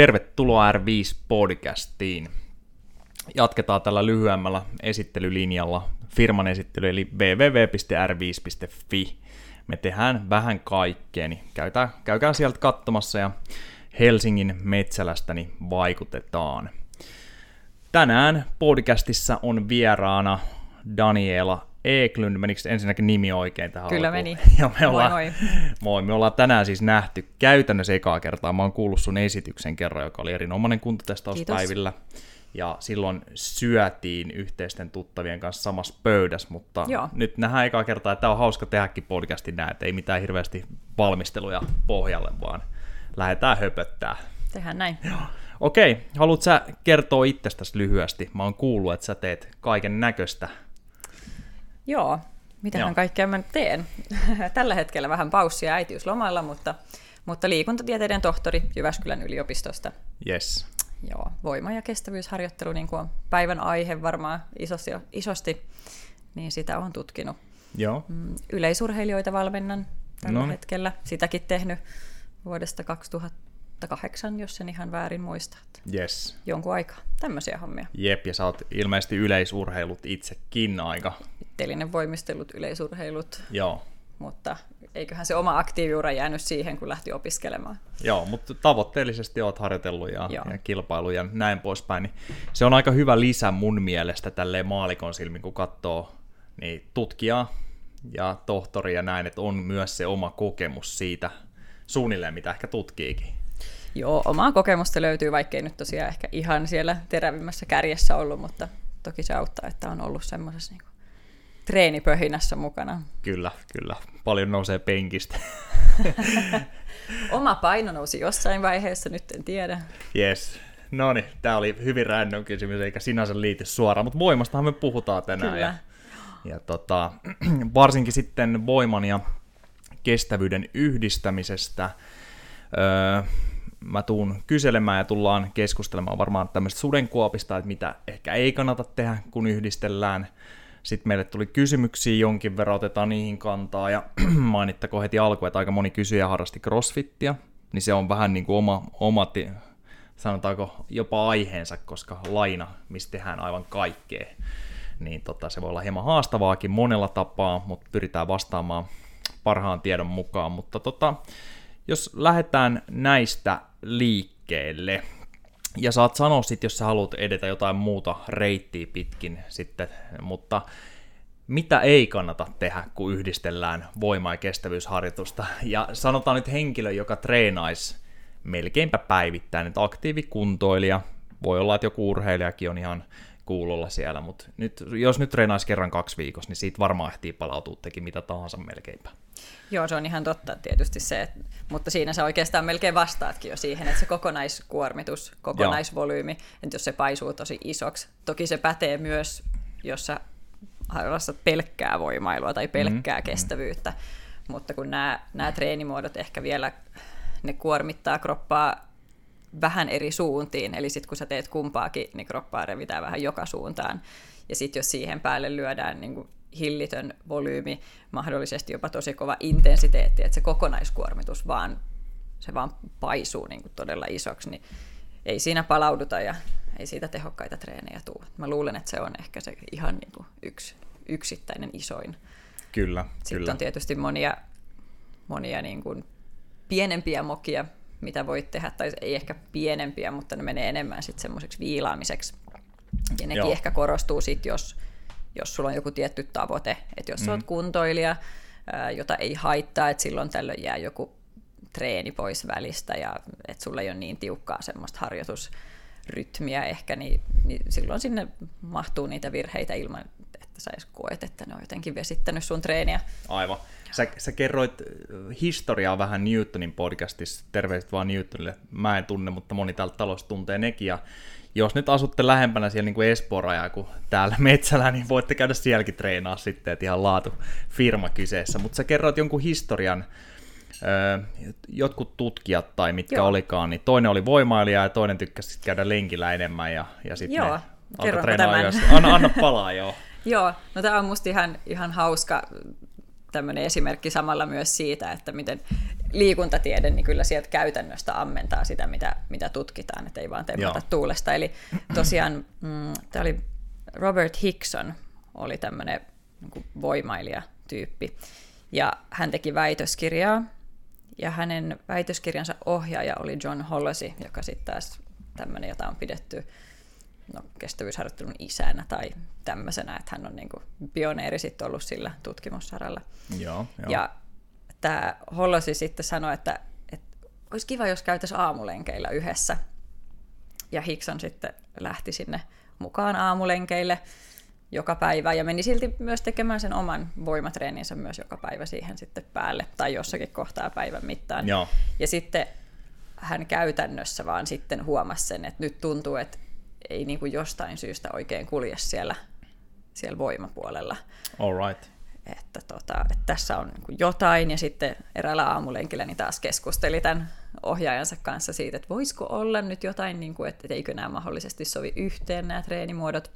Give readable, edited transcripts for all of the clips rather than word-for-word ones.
Tervetuloa R5-podcastiin. Jatketaan tällä lyhyemmällä esittelylinjalla firman esittely, eli www.r5.fi. Me tehdään vähän kaikkea, niin käykää sieltä katsomassa ja Helsingin Metsälästäni vaikutetaan. Tänään podcastissa on vieraana Daniela Eklund. Menikö ensinnäkin nimi oikein tähän? Kyllä alkuun? Meni. Ja me ollaan tänään siis nähty käytännössä ekaa kertaa. Mä oon kuullut sun esityksen kerran, joka oli erinomainen kuntotestauspäivillä. Ja silloin syötiin yhteisten tuttavien kanssa samassa pöydässä, mutta Nyt nähdään ekaa kertaa, että on hauska tehdäkin podcastin näin, ei mitään hirveästi valmisteluja pohjalle, vaan lähdetään höpöttää. Tehdään näin. Joo. Okei, haluatko sä kertoa itsestäsi lyhyesti? Mä oon kuullut, että sä teet kaiken näköistä. Joo, mitähän kaikkea mä teen. Tällä hetkellä vähän paussia äitiyslomailla, mutta liikuntatieteiden tohtori Jyväskylän yliopistosta. Yes. Joo, voima- ja kestävyysharjoittelu niin kuin on päivän aihe varmaan isosti, niin sitä olen tutkinut. Joo. Yleisurheilijoita valmennan tällä hetkellä, sitäkin tehnyt vuodesta 2008, jos en ihan väärin muista. Yes. Jonkun aikaa, tämmöisiä hommia. Jep, ja sä oot ilmeisesti yleisurheilut itsekin aika. Telinen voimistelut, yleisurheilut. Joo. Mutta eiköhän se oma aktiiviura jäänyt siihen, kun lähti opiskelemaan. Joo, mutta tavoitteellisesti olet harjoitellut ja kilpailu ja näin poispäin. Niin se on aika hyvä lisä mun mielestä tälleen maalikon silmin, kun katsoo niin tutkijaa ja tohtori ja näin, että on myös se oma kokemus siitä suunnilleen, mitä ehkä tutkiikin. Joo, omaa kokemusta löytyy, vaikkei nyt tosiaan ehkä ihan siellä terävimmässä kärjessä ollut, mutta toki se auttaa, että on ollut semmoisessa niin treenipöhinässä mukana. Kyllä. Paljon nousee penkistä. Oma paino nousi jossain vaiheessa, nyt en tiedä. Yes. No niin, tämä oli hyvin rännön kysymys, eikä sinänsä liity suoraan, mutta voimastahan me puhutaan tänään. Kyllä. Ja varsinkin sitten voiman ja kestävyyden yhdistämisestä. Mä tuun kyselemään ja tullaan keskustelemaan varmaan tämmöistä sudenkuopista, että mitä ehkä ei kannata tehdä, kun yhdistellään. Sitten meille tuli kysymyksiä jonkin verran, otetaan niihin kantaa, ja mainittako heti alkuun, että aika moni kysyjä harrasti crossfittia, niin se on vähän niin kuin oma sanotaanko jopa aiheensa, koska laina, missä tehdään aivan kaikkea, niin se voi olla hieman haastavaakin monella tapaa, mutta pyritään vastaamaan parhaan tiedon mukaan, mutta jos lähdetään näistä liikkeelle, ja saat sanoa sitten, jos sä haluat edetä jotain muuta reittiä pitkin sitten, mutta mitä ei kannata tehdä, kun yhdistellään voima- ja kestävyysharjoitusta. Ja sanotaan nyt henkilö, joka treenaisi melkeinpä päivittäin, että aktiivikuntoilija, voi olla, että joku urheilijakin on ihan kuulolla siellä, mutta nyt, jos nyt treenaisi kerran 2 viikossa, niin siitä varmaan ehtii palautua teki mitä tahansa melkeinpä. Joo, se on ihan totta tietysti se, mutta siinä sä oikeastaan melkein vastaatkin jo siihen, että se kokonaiskuormitus, kokonaisvolyymi, että jos se paisuu tosi isoksi, toki se pätee myös, jos sä harrastat pelkkää voimailua tai pelkkää kestävyyttä, mutta kun nämä treenimuodot ehkä vielä, ne kuormittaa kroppaa vähän eri suuntiin, eli sitten kun sä teet kumpaakin, niin kroppaa revitään vähän joka suuntaan, ja sitten jos siihen päälle lyödään niin kuin hillitön volyymi, mahdollisesti jopa tosi kova intensiteetti, että se kokonaiskuormitus vaan paisuu niin kuin todella isoksi, niin ei siinä palauduta ja ei siitä tehokkaita treenejä tule. Mä luulen, että se on ehkä se ihan niin kuin yksittäinen isoin. Kyllä. Sitten on tietysti monia niin kuin pienempiä mokia, mitä voit tehdä, tai ei ehkä pienempiä, mutta ne menee enemmän sitten semmoiseksi viilaamiseksi. Ja nekin ehkä korostuu sitten, jos sulla on joku tietty tavoite, että jos olet kuntoilija, jota ei haittaa, että silloin tällöin jää joku treeni pois välistä ja että sulla ei ole niin tiukkaa semmoista harjoitusrytmiä ehkä, niin silloin sinne mahtuu niitä virheitä ilman, että sä edes koet, että ne on jotenkin vesittänyt sun treeniä. Aivan. Sä kerroit historiaa vähän Newtonin podcastissa, terveiset vaan Newtonille, mä en tunne, mutta moni täältä talosta tuntee nekin. Ja jos nyt asutte lähempänä siellä niin kuin Espoon-rajaa kuin täällä Metsällä, niin voitte käydä sielläkin treenaa sitten, että ihan laatu firma kyseessä. Mutta sä kerroit jonkun historian, jotkut tutkijat tai mitkä olikaan, niin toinen oli voimailija ja toinen tykkäsi sitten käydä lenkillä enemmän ja sitten ne alkoi treenaa yhdessä. Anna palaa, joo. Joo, no tämä on musta ihan hauska tämmöinen esimerkki samalla myös siitä, että miten liikuntatiede, niin kyllä sieltä käytännöstä ammentaa sitä, mitä tutkitaan, että ei vaan tempata tuulesta. Eli tosiaan tämä oli Robert Hickson, oli tämmöinen niin voimailijatyyppi, ja hän teki väitöskirjaa, ja hänen väitöskirjansa ohjaaja oli John Holloszy, joka sitten taas tämmöinen, jota on pidetty kestävyysharjoittelun isänä tai tämmöisenä, että hän on niin kuin pioneeri sitten ollut sillä tutkimussaralla. Joo. Ja tämä Holloszy sitten sanoi, että olisi kiva, jos käytäisiin aamulenkeillä yhdessä. Ja Hickson sitten lähti sinne mukaan aamulenkeille joka päivä ja meni silti myös tekemään sen oman voimatreeninsä myös joka päivä siihen sitten päälle tai jossakin kohtaa päivän mittaan. Joo. Ja sitten hän käytännössä vaan sitten huomasi sen, että nyt tuntuu, että ei niin kuin jostain syystä oikein kulje siellä voimapuolella. All right. Että tässä on niin kuin jotain, ja sitten eräällä aamulenkillä niin taas keskusteli tämän ohjaajansa kanssa siitä, että voisiko olla nyt jotain, niin kuin, että eikö nämä mahdollisesti sovi yhteen nämä treenimuodot.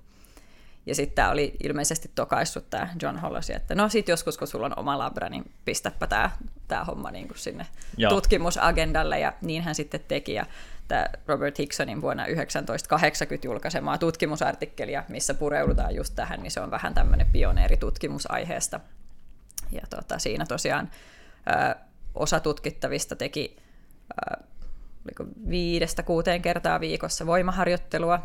Ja sitten tämä oli ilmeisesti tokaissut tämä John Holloszy, että no sit joskus kun sulla on oma labra, niin pistäpä tämä homma niin kuin sinne tutkimusagendalle, ja niin hän sitten teki. Ja tämä Robert Hicksonin vuonna 1980 julkaisemaa tutkimusartikkelia, missä pureudutaan just tähän, niin se on vähän tämmöinen pioneeri tutkimusaiheesta. Ja siinä tosiaan osa tutkittavista teki 5-6 kertaa viikossa voimaharjoittelua,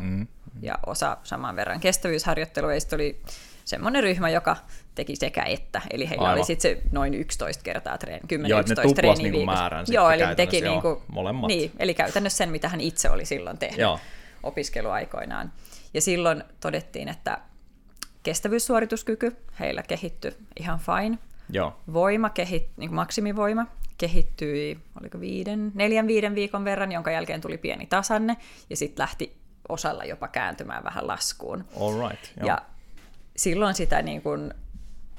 ja osa saman verran kestävyysharjoittelua, ja sitten oli semmoinen ryhmä, joka teki sekä että, eli heillä oli sitten se noin 11 kertaa treeni, 10-11 treeniä viikossa. Joo, eli teki niinku, niin, eli käytännössä sen, mitä hän itse oli silloin tehnyt opiskeluaikoinaan. Ja silloin todettiin, että kestävyyssuorituskyky heillä kehittyi ihan fine. Joo. Voima, niin maksimivoima kehittyi, oliko 4-5 viikon verran, jonka jälkeen tuli pieni tasanne, ja sitten lähti osalla jopa kääntymään vähän laskuun. All right, joo. Ja silloin sitä niin kun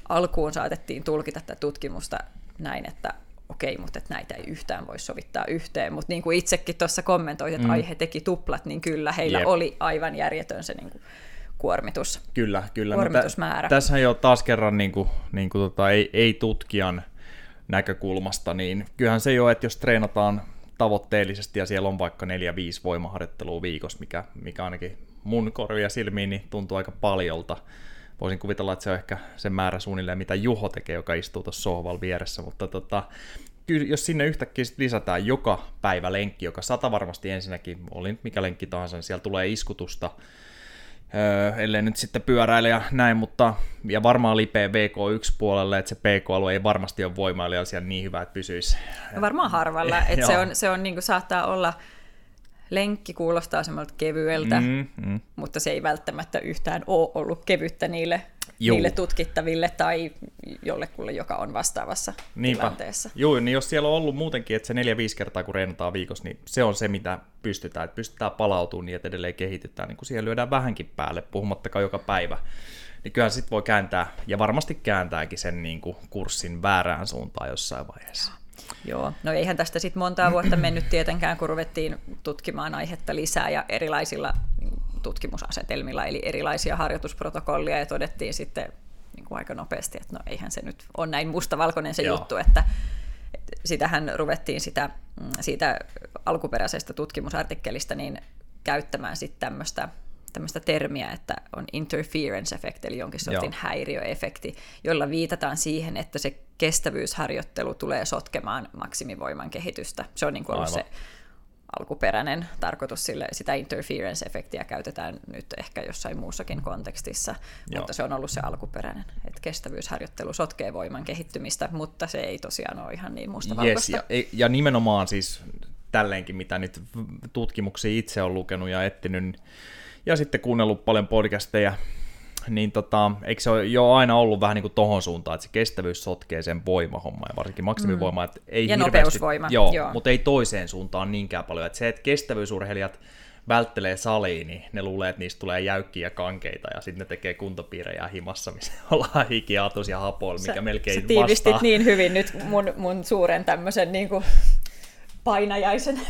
alkuun saatettiin tulkita tätä tutkimusta näin, että okei, mutta että näitä ei yhtään voi sovittaa yhteen. Mutta niin kuin itsekin tuossa kommentoit, että aihe teki tuplat, niin kyllä heillä oli aivan järjetön se niin kuin kuormitus. Kyllä. Kuormitusmäärä. No, tässä jo taas kerran niin kuin ei tutkijan näkökulmasta, niin kyllähän se jo, että jos treenataan tavoitteellisesti ja siellä on vaikka 4-5 voimaharjoittelua viikossa, mikä ainakin mun korvia silmiin niin tuntuu aika paljolta. Voisin kuvitella, että se on ehkä sen määrä suunnilleen, mitä Juho tekee, joka istuu tuossa sohvalla vieressä, mutta jos sinne yhtäkkiä lisätään joka päivä lenkki, joka 100 varmasti ensinnäkin, oli nyt mikä lenkki tahansa, niin siellä tulee iskutusta, ellei nyt sitten pyöräile ja näin, mutta ja varmaan lipee VK1 puolelle, että se PK-alue ei varmasti ole voimailijalla siellä niin hyvä, että pysyisi. Varmaan harvalla, että se on niin kuin saattaa olla. Lenkki kuulostaa semmoilta kevyeltä, mutta se ei välttämättä yhtään ole ollut kevyttä niille tutkittaville tai jollekulle, joka on vastaavassa tilanteessa. Joo, niin jos siellä on ollut muutenkin, että se 4-5 kertaa kun reenataan viikossa, niin se on se, mitä pystytään. Että pystytään palautumaan niin, että edelleen kehitytään. Niin kun siihen lyödään vähänkin päälle, puhumattakaan joka päivä, niin kyllähän sitten voi kääntää, ja varmasti kääntääkin sen niin kuin kurssin väärään suuntaan jossain vaiheessa. Joo, no eihän tästä sitten montaa vuotta mennyt tietenkään, kun ruvettiin tutkimaan aihetta lisää ja erilaisilla tutkimusasetelmilla, eli erilaisia harjoitusprotokollia, ja todettiin sitten niin kuin aika nopeasti, että no eihän se nyt ole näin mustavalkoinen se juttu, että sitähän ruvettiin siitä alkuperäisestä tutkimusartikkelista niin käyttämään sitten tämmöistä termiä, että on interference effect, eli jonkin sortin häiriöefekti, jolla viitataan siihen, että se kestävyysharjoittelu tulee sotkemaan maksimivoiman kehitystä. Se on niin kuin ollut se alkuperäinen tarkoitus sille, sitä interference-efektiä käytetään nyt ehkä jossain muussakin kontekstissa, mutta se on ollut se alkuperäinen, että kestävyysharjoittelu sotkee voiman kehittymistä, mutta se ei tosiaan ole ihan niin mustavalkoista. Ja nimenomaan siis tälleenkin, mitä nyt tutkimuksia itse on lukenut ja etsinyt, ja sitten kuunnellut paljon podcasteja, niin eikö se ole jo aina ollut vähän niin kuin tohon suuntaan, että se kestävyys sotkee sen voimahomman ja varsinkin maksimivoimaa. Ei ja hirveästi, nopeusvoima. Joo, mutta ei toiseen suuntaan niinkään paljon. Että se, että kestävyysurheilijat välttelee saliin, niin ne luulee, että niistä tulee jäykkiä kankeita ja sitten ne tekee kuntopiirejä himassa, missä ollaan hikiatus ja hapoilla, mikä melkein vastaa. Sä tiivistit niin hyvin nyt mun suuren tämmöisen niin kuin painajaisen,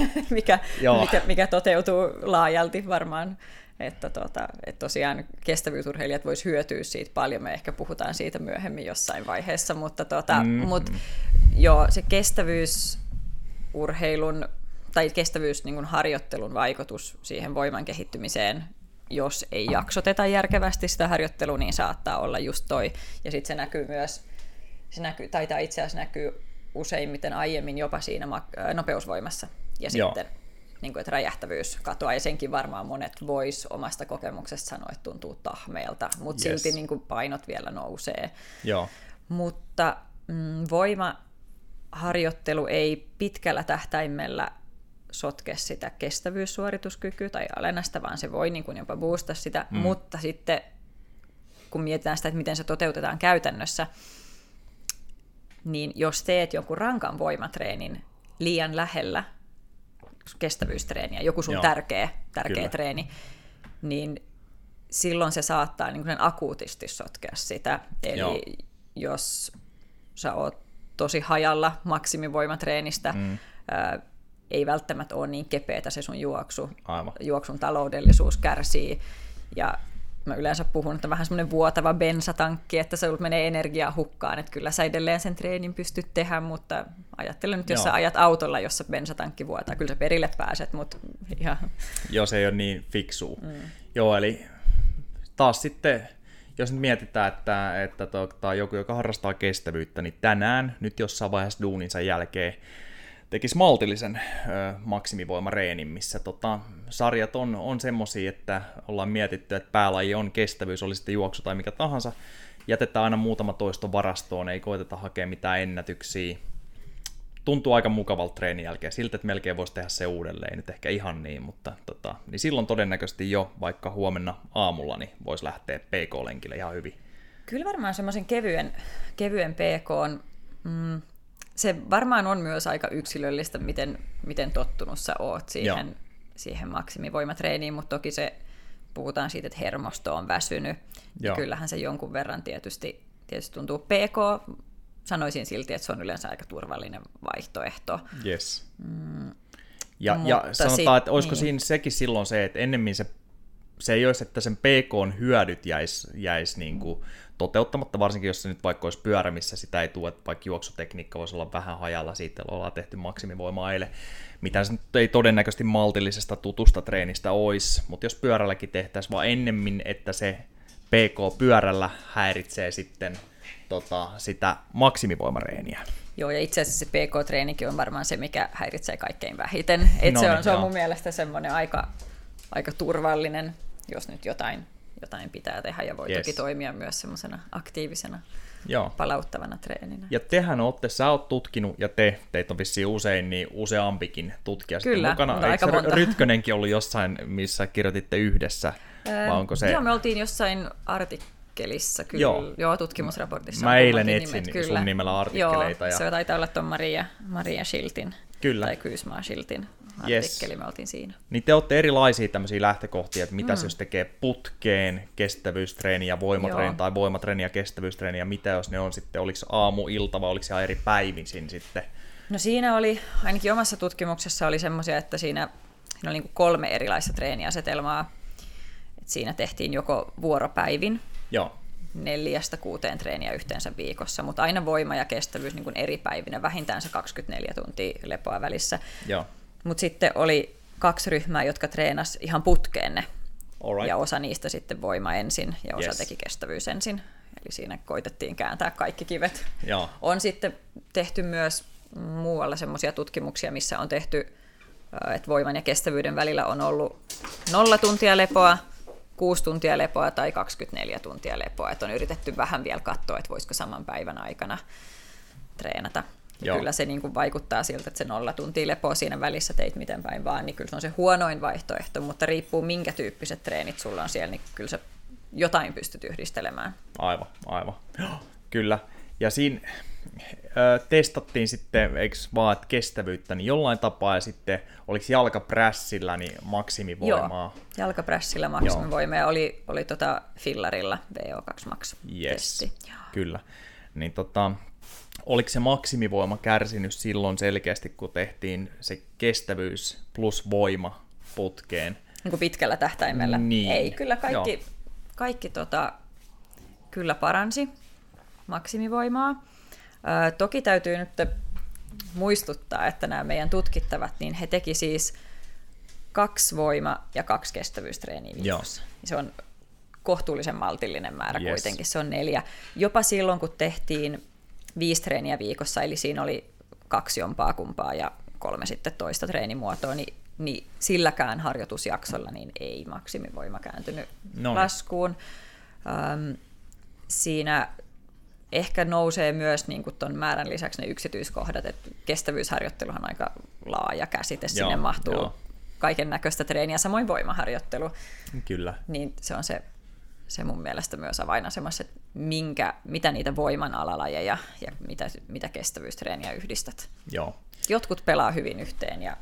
mikä toteutuu laajalti varmaan Että tosiaan kestävyysurheilijat vois hyötyä siitä paljon, me ehkä puhutaan siitä myöhemmin jossain vaiheessa, mutta joo, se kestävyysurheilun tai kestävyys niin kuin harjoittelun vaikutus siihen voiman kehittymiseen, jos ei jaksoteta järkevästi sitä harjoittelua, niin saattaa olla just toi. Ja sitten se näkyy myös, tai itse asiassa näkyy useimmiten aiemmin jopa siinä nopeusvoimassa ja sitten niin kuin, että räjähtävyys katoaa, ja senkin varmaan monet vois omasta kokemuksesta sanoa, että tuntuu tahmeelta, mutta silti niin kuin painot vielä nousee. Joo. Mutta voimaharjoittelu ei pitkällä tähtäimellä sotke sitä kestävyyssuorituskykyä tai alenna sitä, vaan se voi niin kuin jopa boostaa sitä, mutta sitten kun mietitään sitä, että miten se toteutetaan käytännössä, niin jos teet jonkun rankan voimatreenin liian lähellä kestävyystreeniä, joku sun tärkeä treeni, niin silloin se saattaa niin kuin akuutisti sotkea sitä. Eli jos sä oot tosi hajalla maksimivoimatreenistä, ei välttämättä ole niin kepeätä se sun juoksu. Aivan. Juoksun taloudellisuus kärsii. Ja mä yleensä puhun, että vähän semmoinen vuotava bensatankki, että se menee energiaa hukkaan, että kyllä sä edelleen sen treenin pystyt tehdä, mutta ajattelen nyt, jos sä ajat autolla, jossa bensatankki vuotaa, kyllä sä perille pääset, mutta ihan... Joo, se ei ole niin fiksua. Joo, eli taas sitten, jos nyt mietitään, että joku, joka harrastaa kestävyyttä, niin tänään, nyt jossain vaiheessa duuninsa jälkeen, tekisi maltillisen maksimivoimareenin, missä sarjat on semmosia, että ollaan mietitty, että päälaji on kestävyys, oli sitten juoksu tai mikä tahansa. Jätetään aina muutama toisto varastoon, ei koeteta hakea mitään ennätyksiä. Tuntuu aika mukavalta treenin jälkeen siltä, että melkein voisi tehdä se uudelleen, nyt ehkä ihan niin, mutta niin silloin todennäköisesti jo vaikka huomenna aamulla niin voisi lähteä PK-lenkille ihan hyvin. Kyllä varmaan semmoisen kevyen PK on... Se varmaan on myös aika yksilöllistä, miten tottunut sä oot siihen maksimivoimatreeniin, mutta toki se, puhutaan siitä, että hermosto on väsynyt. Ja kyllähän se jonkun verran tietysti tuntuu. PK, sanoisin silti, että se on yleensä aika turvallinen vaihtoehto. Yes. Ja sanotaan, että olisiko siinä sekin silloin se, että ennemmin se ei olisi, että sen PK:n hyödyt jäisi niin kuin toteuttamatta, varsinkin jos se nyt vaikka olisi pyörä, missä sitä ei tule, että vaikka juoksutekniikka voisi olla vähän hajalla, siitä ollaan tehty maksimivoimaa eilen, mitä se nyt ei todennäköisesti maltillisesta tutusta treenistä olisi, mutta jos pyörälläkin tehtäisiin, vaan ennemmin, että se PK pyörällä häiritsee sitten sitä maksimivoimareeniä. Joo, ja itse asiassa se PK-treenikin on varmaan se, mikä häiritsee kaikkein vähiten, että se on mun mielestä semmoinen aika turvallinen, jos nyt jotain pitää tehdä, ja voi toki toimia myös semmoisena aktiivisena palauttavana treeninä. Ja tehän olette, sä oot tutkinut, ja teitä on vissiin usein, niin useampikin tutkija sitten mukana. Kyllä, aika monta. Rytkönenkin ollut jossain, missä kirjoititte yhdessä, vai onko se... Joo, me oltiin jossain artikkelissa, kyllä, tutkimusraportissa. Mä eilen etsin sun nimellä artikkeleita. Joo, se taitaa olla tuon Maria Schiltin. Kyllä. Tai Kyysmaa Schiltin artikkeli, me oltiin siinä. Niin te olette erilaisia tämmöisiä lähtökohtia, että mitä jos tekee putkeen kestävyystreeni ja voimatreeni, tai voimatreeni ja kestävyystreeni, ja mitä jos ne on sitten, oliko aamu, ilta vai oliko ihan eri päivisin sitten? No siinä oli, ainakin omassa tutkimuksessa oli semmoisia, että siinä oli niin kuin 3 erilaista treeniasetelmaa, että siinä tehtiin joko vuoropäivin, 4-6 treeniä yhteensä viikossa, mutta aina voima ja kestävyys niin kuin eri päivinä, vähintään se 24 tuntia lepoa välissä. Mutta sitten oli 2 ryhmää, jotka treenasi ihan putkeen ne, ja osa niistä sitten voima ensin ja osa teki kestävyys ensin. Eli siinä koitettiin kääntää kaikki kivet. Joo. On sitten tehty myös muualla semmoisia tutkimuksia, missä on tehty, että voiman ja kestävyyden välillä on ollut 0 tuntia lepoa, 6 tuntia lepoa tai 24 tuntia lepoa. Et on yritetty vähän vielä katsoa, että voisiko saman päivän aikana treenata. Kyllä se niin kuin vaikuttaa siltä, että se 0 tuntia lepoa siinä välissä teit miten päin vaan, niin kyllä se on se huonoin vaihtoehto, mutta riippuu minkä tyyppiset treenit sulla on siellä, niin kyllä se jotain pystyt yhdistelemään. Aivan. Kyllä. Ja siinä testattiin sitten, eikö vaan, että kestävyyttä, niin jollain tapaa, ja sitten oliko jalkaprässillä niin maksimivoimaa? Joo, jalkaprässillä maksimivoimaa, ja oli fillarilla VO2 max-testi. Kyllä. Niin oliko se maksimivoima kärsinyt silloin selkeästi, kun tehtiin se kestävyys plus voima putkeen? niin pitkällä tähtäimellä. Niin. Ei, kyllä kaikki kyllä paransi maksimivoimaa. Toki täytyy nyt muistuttaa, että nämä meidän tutkittavat, niin he teki siis 2 voima- ja 2 kestävyystreeniä viikossa. Se on kohtuullisen maltillinen määrä kuitenkin, se on 4. Jopa silloin, kun tehtiin 5 treeniä viikossa, eli siinä oli 2 jompaa kumpaa ja 3 sitten toista treenimuotoa, niin silläkään harjoitusjaksolla niin ei maksimivoima kääntynyt laskuun. Siinä ehkä nousee myös niin kuin ton määrän lisäksi ne yksityiskohdat, että kestävyysharjoitteluhan on aika laaja käsite, sinne mahtuu kaiken näköistä treeniä, samoin voimaharjoittelu. Kyllä. Niin se on se mun mielestä myös avainasemassa, että mitä niitä voiman alalajeja ja mitä kestävyystreeniä yhdistät. Joo. Jotkut pelaa hyvin yhteen ja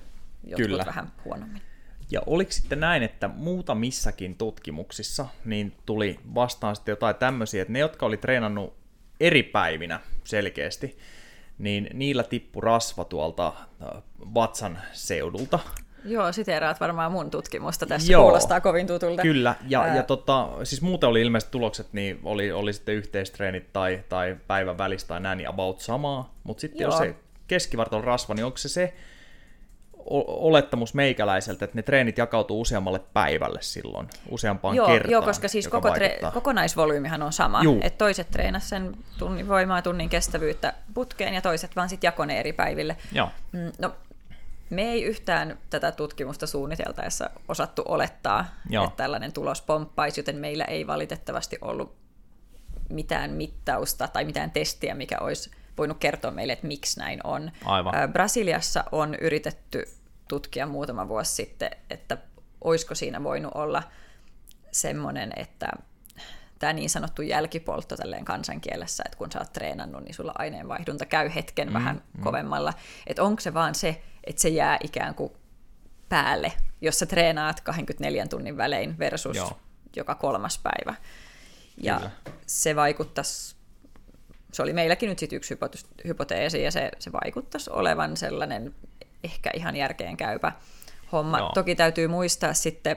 jotkut vähän huonommin. Ja oliko sitten näin, että muutamissakin tutkimuksissa niin tuli vastaan sitten jotain tämmöisiä, että ne, jotka oli treenannut eri päivinä selkeästi, niin niillä tippui rasva tuolta vatsan seudulta. Joo, siteeraat varmaan mun tutkimusta tässä, kuulostaa kovin tutulta. Kyllä, ja siis muuten oli ilmeisesti tulokset, niin oli sitten yhteistreenit tai päivän välistä tai näin, niin about samaa, mutta sitten jos se keskivartalon rasva, niin onko se olettamus meikäläiseltä, että ne treenit jakautuu useammalle päivälle silloin, useampaan kertaan. Joo, koska siis kokonaisvolyymihan on sama, että toiset treenasivat sen tunnin voimaa, tunnin kestävyyttä putkeen ja toiset vaan sitten jakoi ne eri päiville. Joo. No, me ei yhtään tätä tutkimusta suunniteltaessa osattu olettaa, että tällainen tulos pomppaisi, joten meillä ei valitettavasti ollut mitään mittausta tai mitään testiä, mikä olisi voinut kertoa meille, että miksi näin on. Aivan. Brasiliassa on yritetty tutkia muutama vuosi sitten, että olisiko siinä voinut olla semmoinen, että tämä niin sanottu jälkipoltto tälleen kansankielessä, että kun sä oot treenannut, niin sulla aineenvaihdunta käy hetken vähän kovemmalla. Että onko se vaan se, että se jää ikään kuin päälle, jos sä treenaat 24 tunnin välein versus joka 3. päivä. Ja se vaikuttaisi, se oli meilläkin nyt sitten yksi hypoteesi, ja se vaikuttaisi olevan sellainen ehkä ihan järkeenkäypä homma. Joo. Toki täytyy muistaa sitten,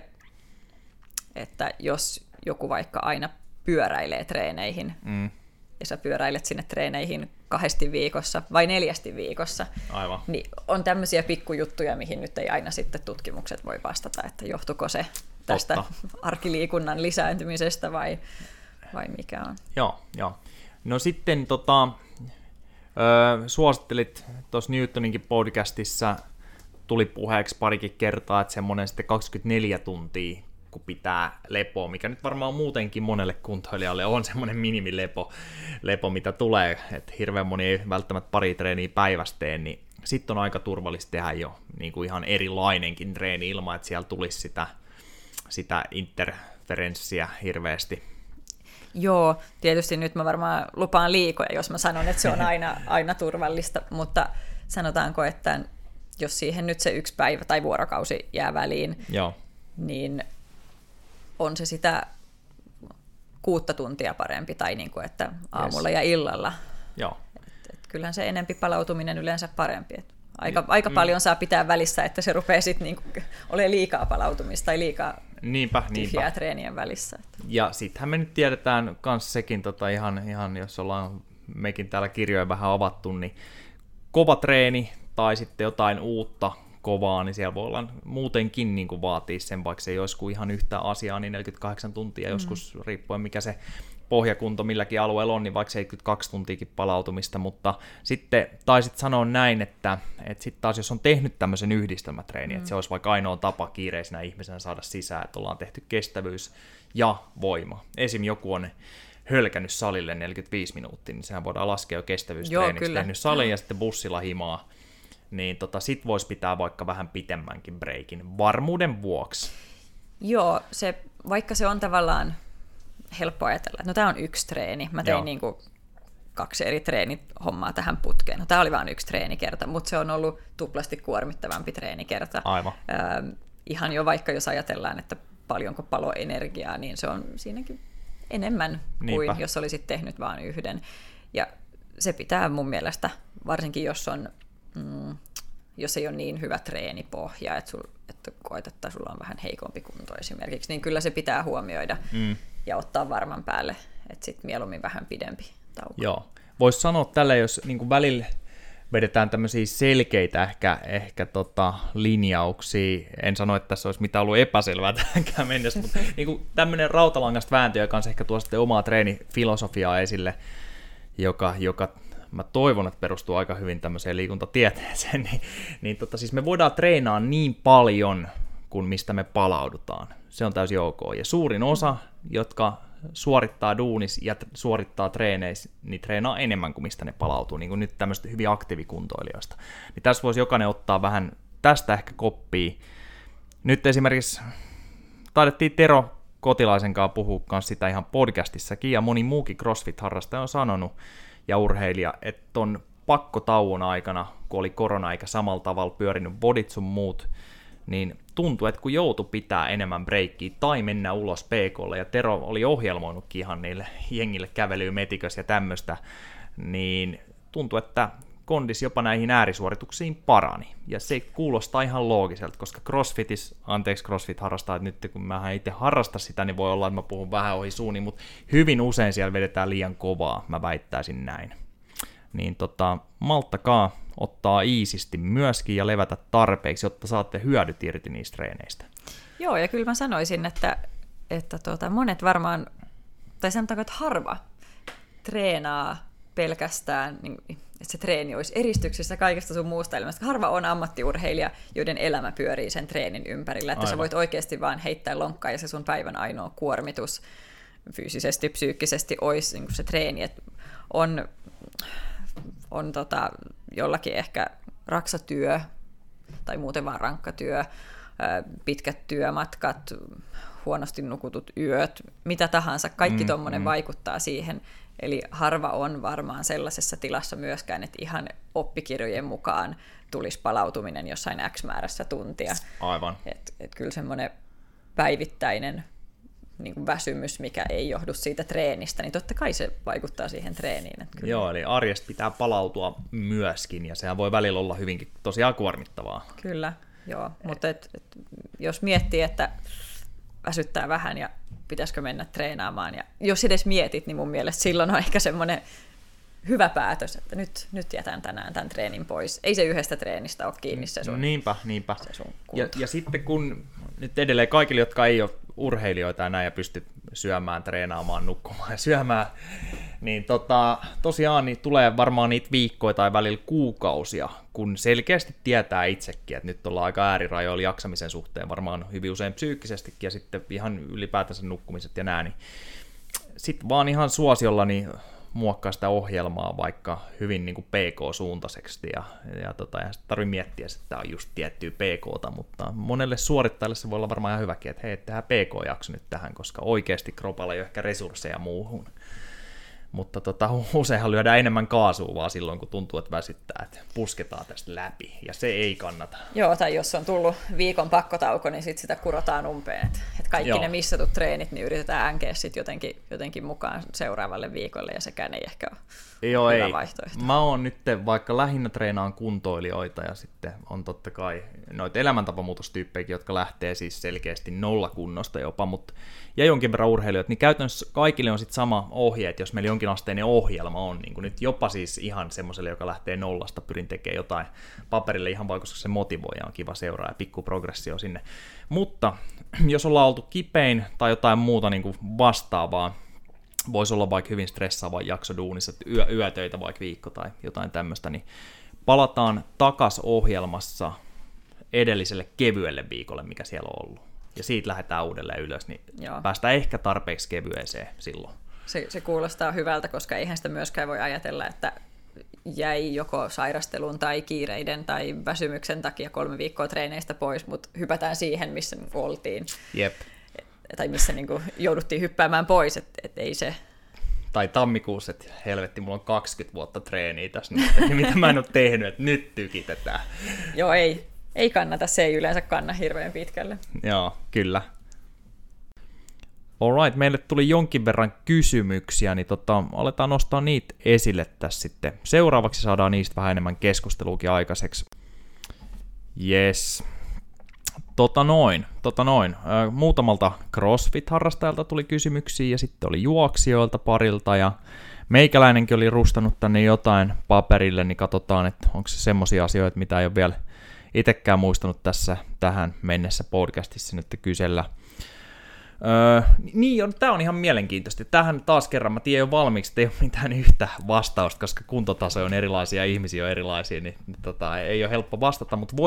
että jos joku vaikka aina pyöräilee treeneihin, ja sä pyöräilet sinne treeneihin 2 viikossa vai 4 viikossa, aivan, niin on tämmöisiä pikkujuttuja, mihin nyt ei aina sitten tutkimukset voi vastata, että johtuko se tästä arkiliikunnan lisääntymisestä vai mikä on. Joo. No sitten suosittelit tuossa Newtoninkin podcastissa, tuli puheeksi parikin kertaa, että semmoinen sitten 24 tuntia, kun pitää lepoa, mikä nyt varmaan muutenkin monelle kuntoilijalle on semmoinen minimilepo, mitä tulee, että hirveän moni ei välttämättä pari treeniä päivästä tee, niin sitten on aika turvallista tehdä jo niin kuin ihan erilainenkin treeni ilman, että siellä tulisi sitä interferenssiä hirveästi. Joo, tietysti nyt mä varmaan lupaan liikoja, jos mä sanon, että se on aina turvallista, mutta sanotaanko, että jos siihen nyt se 1 päivä tai vuorokausi jää väliin, niin on se sitä 6 tuntia parempi, tai niin kuin, että aamulla ja illalla. Joo. Et kyllähän se enempi palautuminen yleensä parempi. Et aika paljon saa pitää välissä, että se rupeaa sitten niin kuin olemaan liikaa palautumista tai liikaa tyhjää treenien välissä. Ja sittenhän me nyt tiedetään myös sekin, ihan jos ollaan mekin täällä kirjoja vähän avattu, niin kova treeni tai sitten jotain uutta kovaa, niin siellä voi olla muutenkin niin kuin vaatii sen, vaikka se ei olisi ihan yhtä asiaa, niin 48 tuntia joskus, riippuen mikä se pohjakunto milläkin alueella on, niin vaikka 72 tuntiakin palautumista, mutta sitten taisit sanoa näin, että sitten taas jos on tehnyt tämmöisen yhdistelmätreeni, että se olisi vaikka ainoa tapa kiireisenä ihmisenä saada sisään, että ollaan tehty kestävyys ja voima. Esim. Joku on hölkännyt salille 45 minuuttia, niin sehän voidaan laskea jo kestävyystreenissä, tehnyt salin ja sitten bussilla himaa, niin sit voisi pitää vaikka vähän pitemmänkin breikin varmuuden vuoksi. Joo, vaikka se on tavallaan helppo ajatella, että no tämä on yksi treeni, mä tein niin kuin 2 eri treenihommaa tähän putkeen, no tämä oli vain 1 treenikerta, mutta se on ollut tuplasti kuormittavampi treenikerta. Aivan. Ihan jo vaikka jos ajatellaan, että paljonko paloenergiaa, niin se on siinäkin enemmän kuin jos olisit tehnyt vain 1. Ja se pitää mun mielestä, varsinkin jos ei ole niin hyvä treenipohja, että että koet, että sulla on vähän heikompi kunto esimerkiksi, niin kyllä se pitää huomioida ja ottaa varman päälle, että sitten mieluummin vähän pidempi tauko. Joo. Voisi sanoa tällä, jos niin välillä vedetään tämmöisiä selkeitä ehkä linjauksia. En sano, että tässä olisi mitään ollut epäselvää tähänkään mennessä, mutta niin tämmöinen rautalangasta vääntö, joka ehkä tuo sitten omaa treenifilosofiaa esille, joka mä toivon, että perustuu aika hyvin tämmöiseen liikuntatieteeseen, niin siis me voidaan treenaa niin paljon, kuin mistä me palaudutaan. Se on täysin ok. Ja suurin osa, jotka suorittaa duunis ja suorittaa treeneissä, niin treenaa enemmän kuin mistä ne palautuu, niin kuin nyt tämmöistä hyvin aktiivikuntoilijoista. Niin tässä voisi jokainen ottaa vähän tästä ehkä koppia. Nyt esimerkiksi taidettiin Tero Kotilaisen kanssa puhua sitä ihan podcastissakin, ja moni muukin CrossFit-harrastaja on sanonut, ja urheilija, että on pakko tauon aikana, kun oli korona eikä samalla tavalla pyörinyt bodit sun muut, niin tuntuu, että kun joutui pitää enemmän breikkiä tai mennä ulos PK:lle, ja Tero oli ohjelmoinutkin ihan niille jengille kävelyä, metikös ja tämmöistä, niin tuntuu, että kondis jopa näihin äärisuorituksiin parani. Ja se kuulostaa ihan loogiselta, koska CrossFit harrastaa, että nyt kun mä itse harrasta sitä, niin voi olla, että mä puhun vähän ohi suuni, mutta hyvin usein siellä vedetään liian kovaa, mä väittäisin näin. Niin malttakaa ottaa iisisti myöskin ja levätä tarpeeksi, jotta saatte hyödyt irti niistä treeneistä. Joo, ja kyllä mä sanoisin, että monet varmaan, tai sanotaanko, että harva treenaa pelkästään, että se treeni olisi eristyksessä kaikesta sun muusta elämästä. Harva on ammattiurheilija, joiden elämä pyörii sen treenin ympärillä. Että sä voit oikeasti vaan heittää lonkkaa ja se sun päivän ainoa kuormitus fyysisesti, psyykkisesti olisi niin se treeni. Että on jollakin ehkä raksatyö tai muuten vaan rankkatyö, pitkät työmatkat, huonosti nukutut yöt, mitä tahansa. Kaikki tuommoinen vaikuttaa siihen. Eli harva on varmaan sellaisessa tilassa myöskään, että ihan oppikirjojen mukaan tulisi palautuminen jossain X määrässä tuntia. Aivan. Et kyllä semmoinen päivittäinen niin kuin väsymys, mikä ei johdu siitä treenistä, niin totta kai se vaikuttaa siihen treeniin. Kyllä. Joo, eli arjesta pitää palautua myöskin, ja sehän voi välillä olla hyvinkin tosiaan kuormittavaa. Kyllä, joo. Mutta jos miettii, että väsyttää vähän ja pitäisikö mennä treenaamaan. Ja jos edes mietit, niin mun mielestä silloin on ehkä semmoinen hyvä päätös, että nyt jätän tänään tämän treenin pois. Ei se yhdestä treenistä ole kiinni se sun, niinpä. Se sun kunto. Ja sitten kun nyt edelleen kaikille, jotka ei ole urheilijoita enää ja pysty syömään, treenaamaan, nukkumaan ja syömään, niin tosiaan niin tulee varmaan niitä viikkoja tai välillä kuukausia, kun selkeästi tietää itsekin, että nyt ollaan aika äärirajoilla jaksamisen suhteen, varmaan hyvin usein psyykkisestikin ja sitten ihan ylipäätänsä nukkumiset ja nää, niin sitten vaan ihan suosiolla niin muokkaa sitä ohjelmaa vaikka hyvin niin kuin PK-suuntaiseksi ja sitten tarvitsee miettiä, että tämä on just tiettyä PK:ta, mutta monelle suorittajalle se voi olla varmaan ihan hyväkin, että hei, tehdään PK-jakso nyt tähän, koska oikeasti kropalla ei ole ehkä resursseja muuhun. Mutta useinhan lyödään enemmän kaasua vaan silloin, kun tuntuu, että väsyttää, että pusketaan tästä läpi, ja se ei kannata. Joo, tai jos on tullut viikon pakkotauko, niin sit sitä kurotaan umpeen. Et kaikki ne missatut treenit, niin yritetään änkeä sit jotenkin mukaan seuraavalle viikolle, ja sekään ei ehkä ole hyvä vaihtoehto. Mä oon nyt vaikka lähinnä treenaan kuntoilijoita, ja sitten on totta kai noita elämäntapamuutostyyppejäkin, jotka lähtee siis selkeästi nollakunnosta jopa, mutta ja jonkin verran urheilijoita, niin käytännössä kaikille on sitten sama ohje, että jos meillä jonkinasteinen ohjelma on, niin kuin nyt jopa siis ihan semmoiselle, joka lähtee nollasta, pyrin tekemään jotain paperille ihan vaan, koska se motivoi ja on kiva seuraa ja pikku progressio sinne. Mutta jos ollaan oltu kipein tai jotain muuta niin kuin vastaavaa, voisi olla vaikka hyvin stressaava jakso duunissa, että yötöitä vaikka viikko tai jotain tämmöistä, niin palataan takas ohjelmassa edelliselle kevyelle viikolle, mikä siellä on ollut. Ja siitä lähdetään uudelleen ylös, niin päästään ehkä tarpeeksi kevyeseen silloin. Se kuulostaa hyvältä, koska eihän sitä myöskään voi ajatella, että jäi joko sairastelun tai kiireiden tai väsymyksen takia 3 viikkoa treeneistä pois, mutta hypätään siihen, missä oltiin. Jep. Tai missä niin kuin jouduttiin hyppäämään pois, että ei se. Tai tammikuussa, että helvetti, mulla on 20 vuotta treeniä tässä nyt, mitä mä en ole tehnyt, että nyt tykitetään. Joo, ei kannata, se ei yleensä kanna hirveän pitkälle. Joo, kyllä. Alright, meille tuli jonkin verran kysymyksiä, niin aletaan nostaa niitä esille tässä sitten. Seuraavaksi saadaan niistä vähän enemmän keskusteluukin aikaiseksi. Yes. Tota noin. Muutamalta CrossFit-harrastajalta tuli kysymyksiä ja sitten oli juoksijoilta parilta ja meikäläinenkin oli rustanut tänne jotain paperille, niin katsotaan, että onko se semmoisia asioita, mitä ei ole vielä itsekään muistanut tässä tähän mennessä podcastissa nyt kysellä. Niin, tämä on ihan mielenkiintoista. Tähän taas kerran, mä tiedän jo valmiiksi, että ei ole mitään yhtä vastausta, koska kuntotaso on erilaisia, ihmisiä on erilaisia, niin ei ole helppo vastata, mutta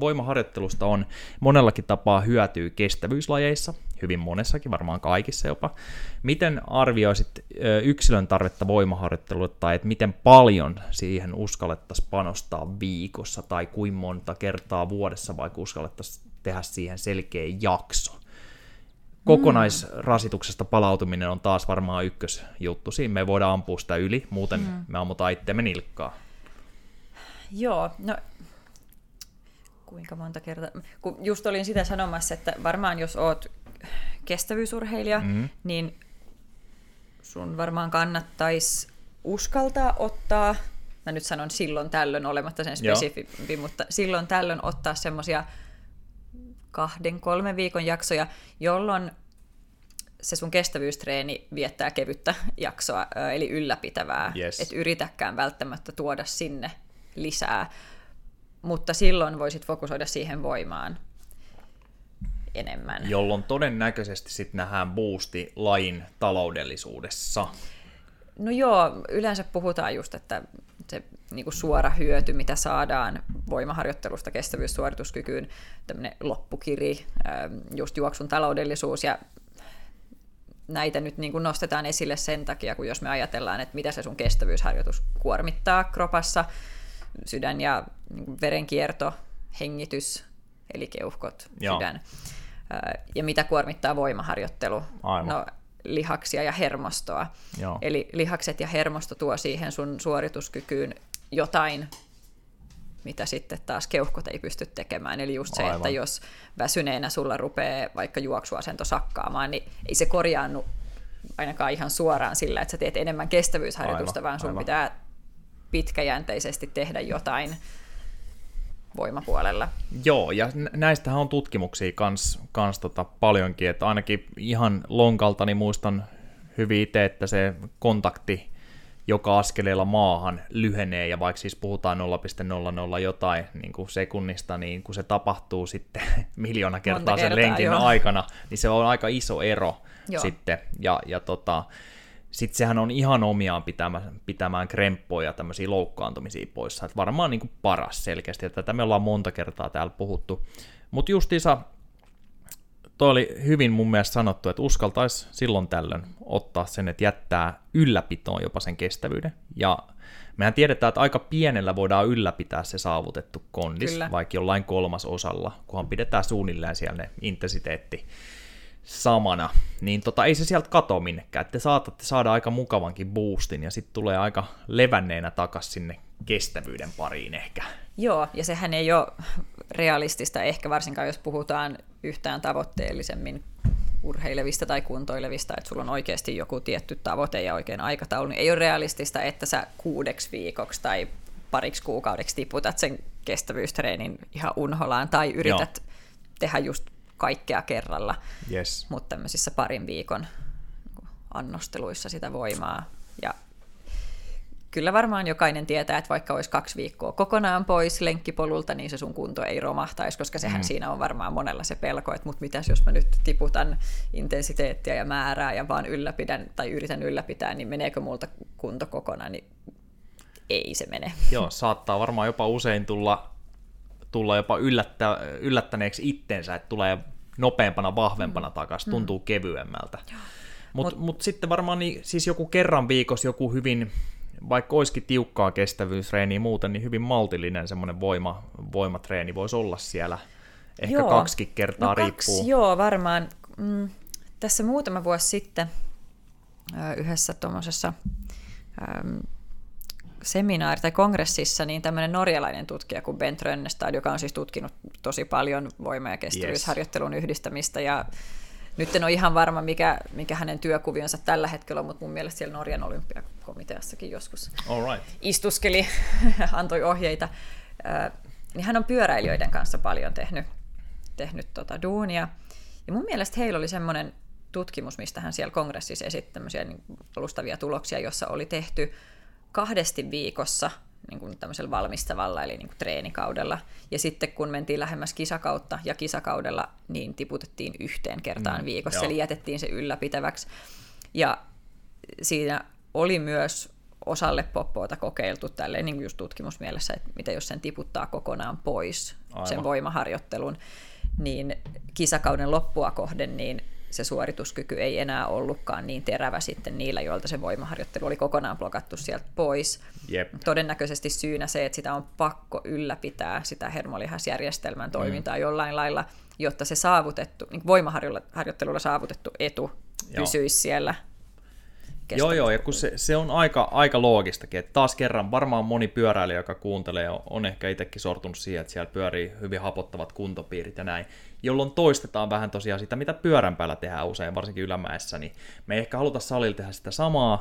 voimaharjoittelusta on monellakin tapaa hyötyä kestävyyslajeissa, hyvin monessakin, varmaan kaikissa jopa. Miten arvioisit yksilön tarvetta voimaharjoittelulle, tai että miten paljon siihen uskallettaisiin panostaa viikossa, tai kuinka monta kertaa vuodessa, vaikka uskallettaisiin tehdä siihen selkeä jakso? Kokonaisrasituksesta palautuminen on taas varmaan ykkösjuttu. Siinä me voidaan ampua sitä yli, muuten me ammutaan itseämme nilkkaa. Joo, no kuinka monta kertaa? Kun just olin sitä sanomassa, että varmaan jos oot kestävyysurheilija, niin sun varmaan kannattaisi uskaltaa ottaa, mä nyt sanon silloin tällöin olematta sen spesifimpi, mutta silloin tällöin ottaa semmoisia 2-3 viikon jaksoja, jolloin se sun kestävyystreeni viettää kevyttä jaksoa, eli ylläpitävää. Yes. Et yritäkään välttämättä tuoda sinne lisää, mutta silloin voisit fokusoida siihen voimaan enemmän. Jolloin todennäköisesti sit nähdään boosti lajin taloudellisuudessa. No joo, yleensä puhutaan just, että se niinku suora hyöty, mitä saadaan voimaharjoittelusta kestävyyssuorituskykyyn, tämmöinen loppukiri, just juoksun taloudellisuus, ja näitä nyt niinku nostetaan esille sen takia, kun jos me ajatellaan, että mitä se sun kestävyysharjoitus kuormittaa kropassa, sydän ja verenkierto, hengitys, eli keuhkot, sydän, ja mitä kuormittaa voimaharjoittelu. Aivan. No, lihaksia ja hermostoa. Joo. Eli lihakset ja hermosto tuo siihen sun suorituskykyyn jotain, mitä sitten taas keuhkot ei pysty tekemään. Eli just se, aivan, että jos väsyneenä sulla rupeaa vaikka juoksuasento sakkaamaan, niin ei se korjaannu ainakaan ihan suoraan sillä, että sä teet enemmän kestävyysharjoitusta, aivan, vaan sun pitää pitkäjänteisesti tehdä jotain voimapuolella. Joo, ja näistähän on tutkimuksia kans paljonkin, että ainakin ihan lonkalta niin muistan hyvin itse, että se kontakti joka askeleella maahan lyhenee, ja vaikka siis puhutaan 0,00 jotain niin kuin sekunnista, niin kun se tapahtuu sitten miljoona kertaa sen lenkin aikana, niin se on aika iso ero sitten, ja sitten sehän on ihan omiaan pitämään kremppoja ja tämmöisiä loukkaantumisia poissa. Et varmaan niin kuin paras selkeästi, että tätä me ollaan monta kertaa täällä puhuttu. Mutta justiinsa, toi oli hyvin mun mielestä sanottu, että uskaltaisi silloin tällöin ottaa sen, että jättää ylläpitoon jopa sen kestävyyden. Ja mehän tiedetään, että aika pienellä voidaan ylläpitää se saavutettu kondis, kyllä, vaikka jollain 1/3, kunhan pidetään suunnilleen siellä ne intensiteetti samana, niin ei se sieltä katoa minnekään, että te saatatte saada aika mukavankin boostin, ja sitten tulee aika levänneenä takaisin sinne kestävyyden pariin ehkä. Joo, ja sehän ei ole realistista ehkä, varsinkaan jos puhutaan yhtään tavoitteellisemmin urheilevista tai kuntoilevista, että sulla on oikeasti joku tietty tavoite ja oikein aikataulu, niin ei ole realistista, että sä 6 viikoksi tai 2 kuukaudeksi tiputat sen kestävyystreenin ihan unholaan, tai yrität tehdä just kaikkea kerralla, yes, mutta tämmöisissä 2 viikon annosteluissa sitä voimaa. Ja kyllä varmaan jokainen tietää, että vaikka olisi 2 viikkoa kokonaan pois lenkkipolulta, niin se sun kunto ei romahtaisi, koska sehän siinä on varmaan monella se pelko, että mut mitäs jos mä nyt tiputan intensiteettiä ja määrää ja vaan ylläpidän tai yritän ylläpitää, niin meneekö multa kunto kokonaan, niin ei se mene. Joo, saattaa varmaan jopa usein tulla jopa yllättäneeksi itteensä, että tulee nopeampana, vahvempana takaisin, tuntuu kevyemmältä. Mutta sitten varmaan niin, siis joku kerran viikossa joku hyvin, vaikka olisikin tiukkaa kestävyysreeniä muuten, niin hyvin maltillinen semmoinen voimatreeni voisi olla siellä. Ehkä 2 kertaa riippuu. 2, varmaan. Tässä muutama vuosi sitten yhdessä tuommoisessa seminaari- tai kongressissa, niin tämmöinen norjalainen tutkija kuin Bent Rønnestad, joka on siis tutkinut tosi paljon voima- ja kestävyysharjoittelun yhdistämistä, ja nyt en ole ihan varma, mikä hänen työkuvionsa tällä hetkellä on, mutta mun mielestä siellä Norjan olympiakomiteassakin joskus istuskeli, antoi ohjeita. niin hän on pyöräilijöiden kanssa paljon tehnyt duunia. Ja mun mielestä heillä oli semmoinen tutkimus, mistä hän siellä kongressissa esitti tämmöisiä niin alustavia tuloksia, jossa oli tehty 2 viikossa niin kuin tämmöisellä valmistavalla, eli niin kuin treenikaudella. Ja sitten kun mentiin lähemmäs kisakautta ja kisakaudella, niin tiputettiin 1 kertaan viikossa, eli jätettiin se ylläpitäväksi. Ja siinä oli myös osalle poppoota kokeiltu tälleen, niin kuin just tutkimusmielessä, että mitä jos sen tiputtaa kokonaan pois, sen voimaharjoittelun, niin kisakauden loppua kohden, niin se suorituskyky ei enää ollutkaan niin terävä sitten niillä, joilta se voimaharjoittelu oli kokonaan blokattu sieltä pois. Jep. Todennäköisesti syynä se, että sitä on pakko ylläpitää sitä hermolihasjärjestelmän toimintaa jollain lailla, jotta se saavutettu, niin voimaharjoittelulla saavutettu etu pysyisi siellä. Joo, ja kun se on aika loogistakin, että taas kerran varmaan moni pyöräilijä, joka kuuntelee, on ehkä itsekin sortunut siihen, että siellä pyörii hyvin hapottavat kuntopiirit ja näin, jolloin toistetaan vähän tosiaan sitä, mitä pyörän päällä tehdään usein, varsinkin ylämäessä, niin me ei ehkä haluta salilla tehdä sitä samaa,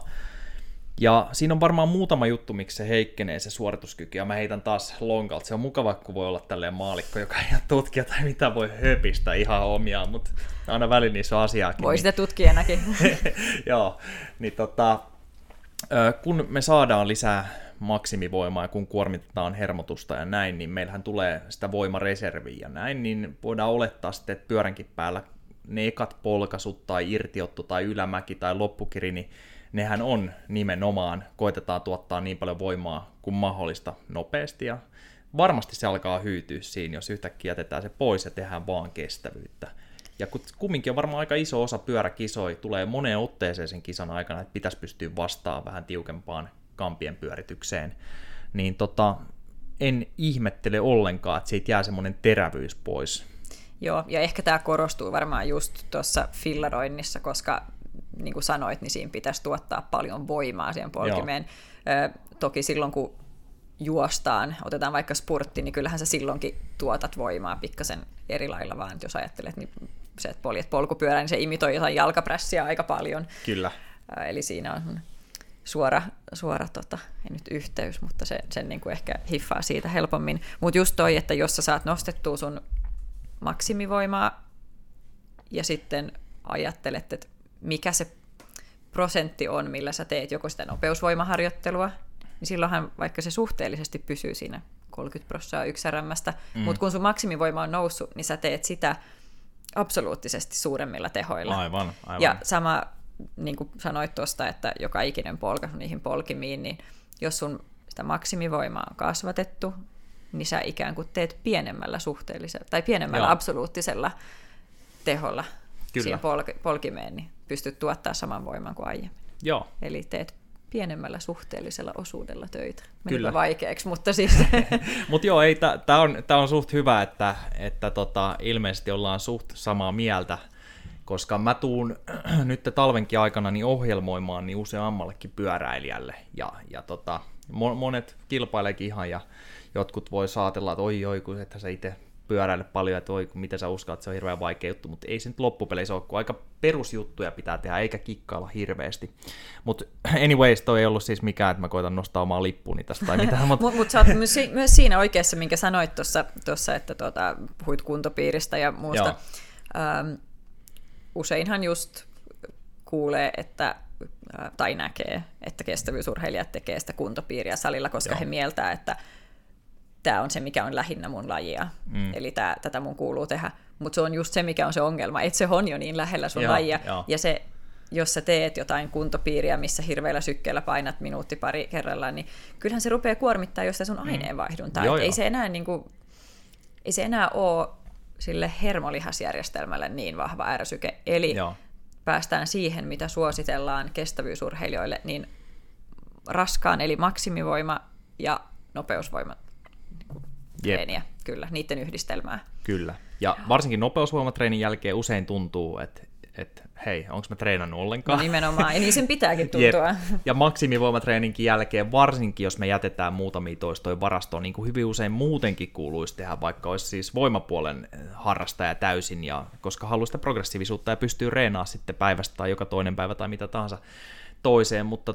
ja siinä on varmaan muutama juttu, miksi se heikkenee se suorituskyky, ja mä heitän taas lonkalta, se on mukava, kun voi olla tälleen maalikko, joka ei ole tutkija tai mitä voi höpistä ihan omiaan, mutta aina välillä niissä on asiaakin. Voi sitä tutkijanakin. Joo, niin kun me saadaan lisää maksimivoimaa ja kun kuormitetaan hermotusta ja näin, niin meillähän tulee sitä voimareserviä ja näin, niin voidaan olettaa sitten, että pyöränkin päällä ne ekat polkaisut tai irtiotto tai ylämäki tai loppukiri, niin nehän on nimenomaan, koitetaan tuottaa niin paljon voimaa kuin mahdollista nopeasti ja varmasti se alkaa hyytyä siinä, jos yhtäkkiä jätetään se pois ja tehdään vaan kestävyyttä. Ja kun kumminkin on varmaan aika iso osa pyöräkisoja, tulee moneen otteeseen sen kisan aikana, että pitäisi pystyä vastaamaan vähän tiukempaan kampien pyöritykseen, niin en ihmettele ollenkaan, että siitä jää semmoinen terävyys pois. Joo, ja ehkä tämä korostuu varmaan just tuossa fillaroinnissa, koska niin kuin sanoit, niin siinä pitäisi tuottaa paljon voimaa siihen polkimeen. Toki silloin, kun juostaan, otetaan vaikka spurtti, niin kyllähän sä silloinkin tuotat voimaa pikkasen eri lailla, vaan jos ajattelet, niin se, että poljet polkupyörään, niin se imitoi jotain jalkaprässiä aika paljon. Kyllä. Eli siinä on suora ei nyt yhteys, mutta sen niin kuin ehkä hiffaa siitä helpommin. Mutta just toi, että jos sä saat nostettua sun maksimivoimaa ja sitten ajattelet, että mikä se prosentti on, millä sä teet joko sitä nopeusvoimaharjoittelua, niin silloinhan vaikka se suhteellisesti pysyy siinä 30% yksärämmästä, mutta kun sun maksimivoima on noussut, niin sä teet sitä absoluuttisesti suuremmilla tehoilla. Aivan. Ja sama, niin kuin sanoit tuosta, että joka ikinen polkaisu niihin polkimiin, niin jos sun sitä maksimivoimaa on kasvatettu, niin sä ikään kuin teet pienemmällä suhteellisella, tai pienemmällä absoluuttisella teholla siinä polkimeen, niin pystyt tuottaa saman voiman kuin aiemmin. Joo. Eli teet pienemmällä suhteellisella osuudella töitä. Menipä vaikeaksi, mutta siis... Mutta joo, tämä on suht hyvä, että ilmeisesti ollaan suht samaa mieltä, koska mä tuun nyt talvenkin aikana niin ohjelmoimaan niin useammallekin pyöräilijälle, ja monet kilpaileekin ihan, ja jotkut voi saatella, että oi, kun että sä itse pyöräile paljon, että oi, mitä sä uskaat, se on hirveän vaikea juttu, mutta ei se nyt loppupeleissä ole, kun aika perusjuttuja pitää tehdä, eikä kikkailla hirveästi. Mutta anyways, toi ei ollut siis mikään, että mä koitan nostaa omaa lippuuni tästä tai mitään. Mutta sä oot myös siinä oikeassa, minkä sanoit tuossa, että puhuit kuntopiiristä ja muusta. Useinhan just kuulee, että tai näkee, että kestävyysurheilijat tekee sitä kuntopiiriä salilla, koska he mieltää, että tämä on se, mikä on lähinnä mun lajia, eli tätä mun kuuluu tehdä, mutta se on just se, mikä on se ongelma, että se on jo niin lähellä sun lajia, ja se, jos sä teet jotain kuntopiiriä, missä hirveällä sykkeellä painat minuutti pari kerrallaan, niin kyllähän se rupeaa kuormittaa jo sitä sun aineenvaihduntaa, ei se enää ole sille hermolihasjärjestelmälle niin vahva ärsyke, eli päästään siihen, mitä suositellaan kestävyysurheilijoille, niin raskaan, eli maksimivoima ja nopeusvoima, treeniä, kyllä, niiden yhdistelmää. Kyllä, ja varsinkin nopeusvoimatreenin jälkeen usein tuntuu, että hei, onko mä treenannut ollenkaan? No nimenomaan, ja niin sen pitääkin tuntua. Ja maksimivoimatreeninkin jälkeen, varsinkin jos me jätetään muutamia toistoja varastoon, niin kuin hyvin usein muutenkin kuuluisi tehdä, vaikka olisi siis voimapuolen harrastaja täysin, ja koska haluaa sitä progressiivisuutta ja pystyy reenaamaan sitten päivästä tai joka toinen päivä tai mitä tahansa toiseen, mutta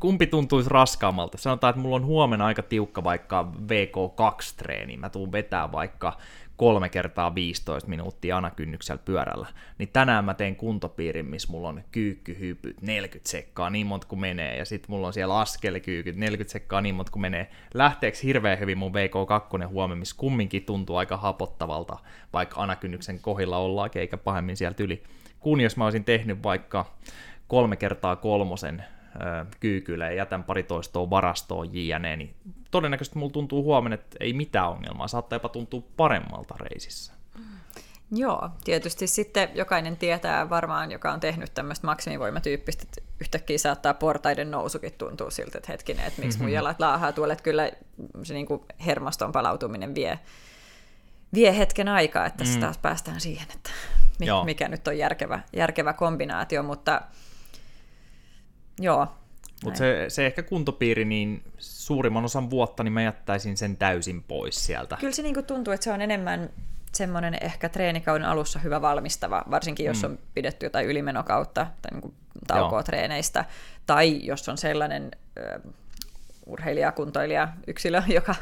kumpi tuntuisi raskaammalta? Sanotaan, että mulla on huomenna aika tiukka vaikka VK2-treeni, mä tuun vetää vaikka 3 x 15 minuuttia anakynnyksellä pyörällä, niin tänään mä teen kuntopiirin, missä mulla on kyykkyhypyt 40 sekkaa niin monta kuin menee, ja sitten mulla on siellä askelkyykyt 40 sekkaa niin monta kuin menee. Lähteeksi hirveän hyvin mun VK2 huomenna, missä kumminkin tuntuu aika hapottavalta, vaikka anakynnyksen kohdilla ollaan eikä pahemmin sieltä yli, kun jos mä olisin tehnyt vaikka 3 x 3 kyykylle ja jätän pari toistoa varastoon jne, niin todennäköisesti mulla tuntuu huomenna, että ei mitään ongelmaa, saattaa jopa tuntua paremmalta reisissä. Joo, tietysti sitten jokainen tietää varmaan, joka on tehnyt tämmöistä maksimivoimatyyppistä, että yhtäkkiä saattaa portaiden nousukin tuntua siltä, että hetkinen, että miksi mun jalat laahaa tuolla, että kyllä se niin kuin hermoston palautuminen vie hetken aikaa, että tässä taas päästään siihen, että mikä nyt on järkevä kombinaatio, mutta joo. Mutta se ehkä kuntopiiri, niin suurimman osan vuotta niin mä jättäisin sen täysin pois sieltä. Kyllä se niinku tuntuu, että se on enemmän semmoinen ehkä treenikauden alussa hyvä valmistava, varsinkin jos on pidetty jotain ylimenokautta tai niinku taukoa treeneistä, tai jos on sellainen urheilija, kuntoilija, yksilö, joka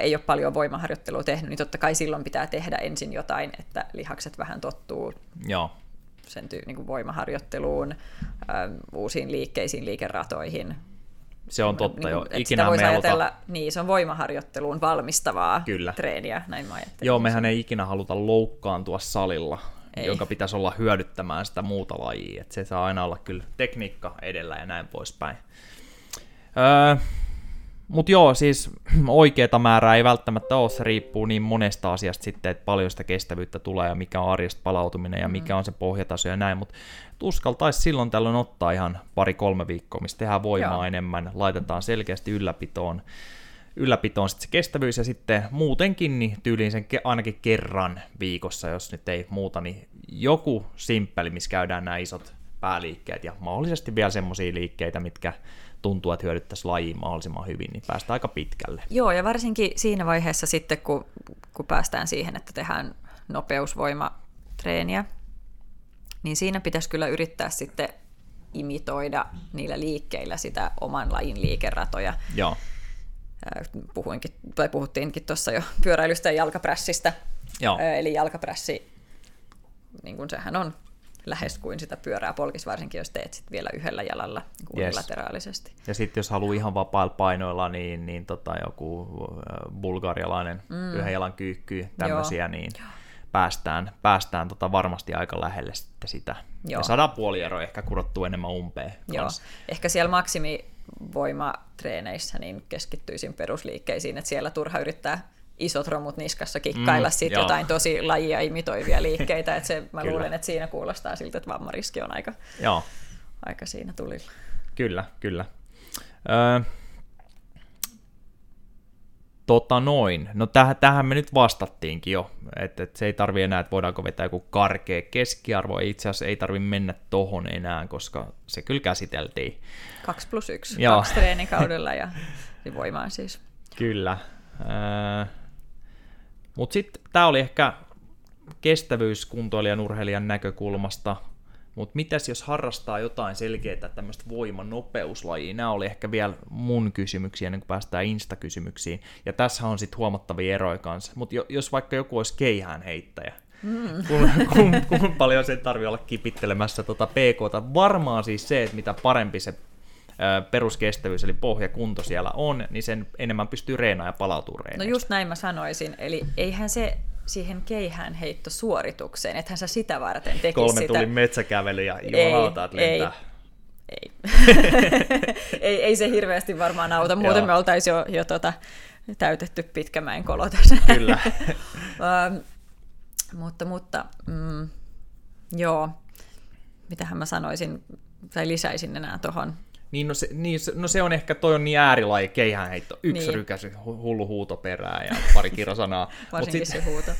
ei ole paljon voimaharjoittelua tehnyt, niin totta kai silloin pitää tehdä ensin jotain, että lihakset vähän tottuu. Joo. Sen niin voimaharjoitteluun, uusiin liikkeisiin, liikeratoihin. Se on totta jo. Ikinä me ajatella, niin, se on voimaharjoitteluun valmistavaa Kyllä. treeniä, näin mä ajattelin. Joo, mehän ei ikinä haluta loukkaantua salilla, ei. Jonka pitäisi olla hyödyttämään sitä muuta lajia. Et se saa aina olla kyllä tekniikka edellä ja näin poispäin. Mutta joo, siis oikeata määrää ei välttämättä ole, se riippuu niin monesta asiasta sitten, että paljon sitä kestävyyttä tulee ja mikä on arjesta palautuminen ja mikä on se pohjataso ja näin, mutta uskaltaisi silloin tällöin ottaa ihan 2-3 viikkoa, missä tehdään voimaa enemmän, laitetaan selkeästi ylläpitoon sitten se kestävyys ja sitten muutenkin niin tyyliin sen ainakin kerran viikossa, jos nyt ei muuta, niin joku simppeli, missä käydään nämä isot pääliikkeet ja mahdollisesti vielä semmoisia liikkeitä, mitkä tuntuu, että hyödyttäisi lajiin mahdollisimman hyvin, niin päästään aika pitkälle. Joo, ja varsinkin siinä vaiheessa sitten, kun päästään siihen, että tehdään nopeusvoimatreeniä, niin siinä pitäisi kyllä yrittää sitten imitoida niillä liikkeillä sitä oman lajin liikeratoja. Joo. Puhuttiinkin tuossa jo pyöräilystä ja jalkaprässistä. Joo. Eli jalkaprässi, niin kuin sehän on, lähes kuin sitä pyörää polkisi, varsinkin jos teet sit vielä yhdellä jalalla unilateraalisesti. Ja sitten jos haluaa ihan vapailla painoilla, niin joku bulgarialainen yhden jalan kyykky, tämmöisiä, niin päästään varmasti aika lähelle sitten sitä. Joo. Ja saadaan puoliero ehkä kurottua enemmän umpeen. Joo. Ehkä siellä maksimivoimatreeneissä niin keskittyisin perusliikkeisiin, että siellä turha yrittää isot romut niskassa kikkailla sit jotain tosi lajia imitoivia liikkeitä. Et se, mä luulen, että siinä kuulostaa siltä, että vammariski on aika siinä tulilla. Kyllä. No tähän me nyt vastattiinkin jo, että se ei tarvi enää, että voidaanko vetää joku karkea keskiarvo, itse asiassa ei tarvi mennä tohon enää, koska se kyllä käsiteltiin. 2+1, 2 treenikaudella ja voimaan siis. Kyllä. Mutta sitten tämä oli ehkä kestävyys kuntoilijan urheilijan näkökulmasta, mutta mitäs jos harrastaa jotain selkeää tämmöistä voimanopeuslajia? Nämä oli ehkä vielä mun kysymyksiä ennen kuin päästään Insta-kysymyksiin, ja tässä on sitten huomattavia eroja kanssa, mutta jos vaikka joku olisi keihäänheittäjä, kun paljon sen tarvii olla kipittelemässä PK:ta, varmaan siis se, että mitä parempi se peruskestävyys, eli pohjakunto siellä on, niin sen enemmän pystyy reenaamaan ja palautumaan reeneistä. No just näin mä sanoisin, eli eihän se siihen keihään heitto suoritukseen, ethän sä sitä varten tekisi 3 sitä. 3 tuli metsäkävely ja jumalauta, että lentää. Ei se hirveästi varmaan auta, muuten me oltaisiin jo täytetty Pitkämäen kolo tässä. Kyllä. Mutta joo, mitähän mä sanoisin, tai lisäisin enää tuohon. Se on ehkä, toi on niin äärilaji, keihäänheitto, yksi rykäsy, hullu huuto perään ja pari kirosanaa. Varsinkin se huuto.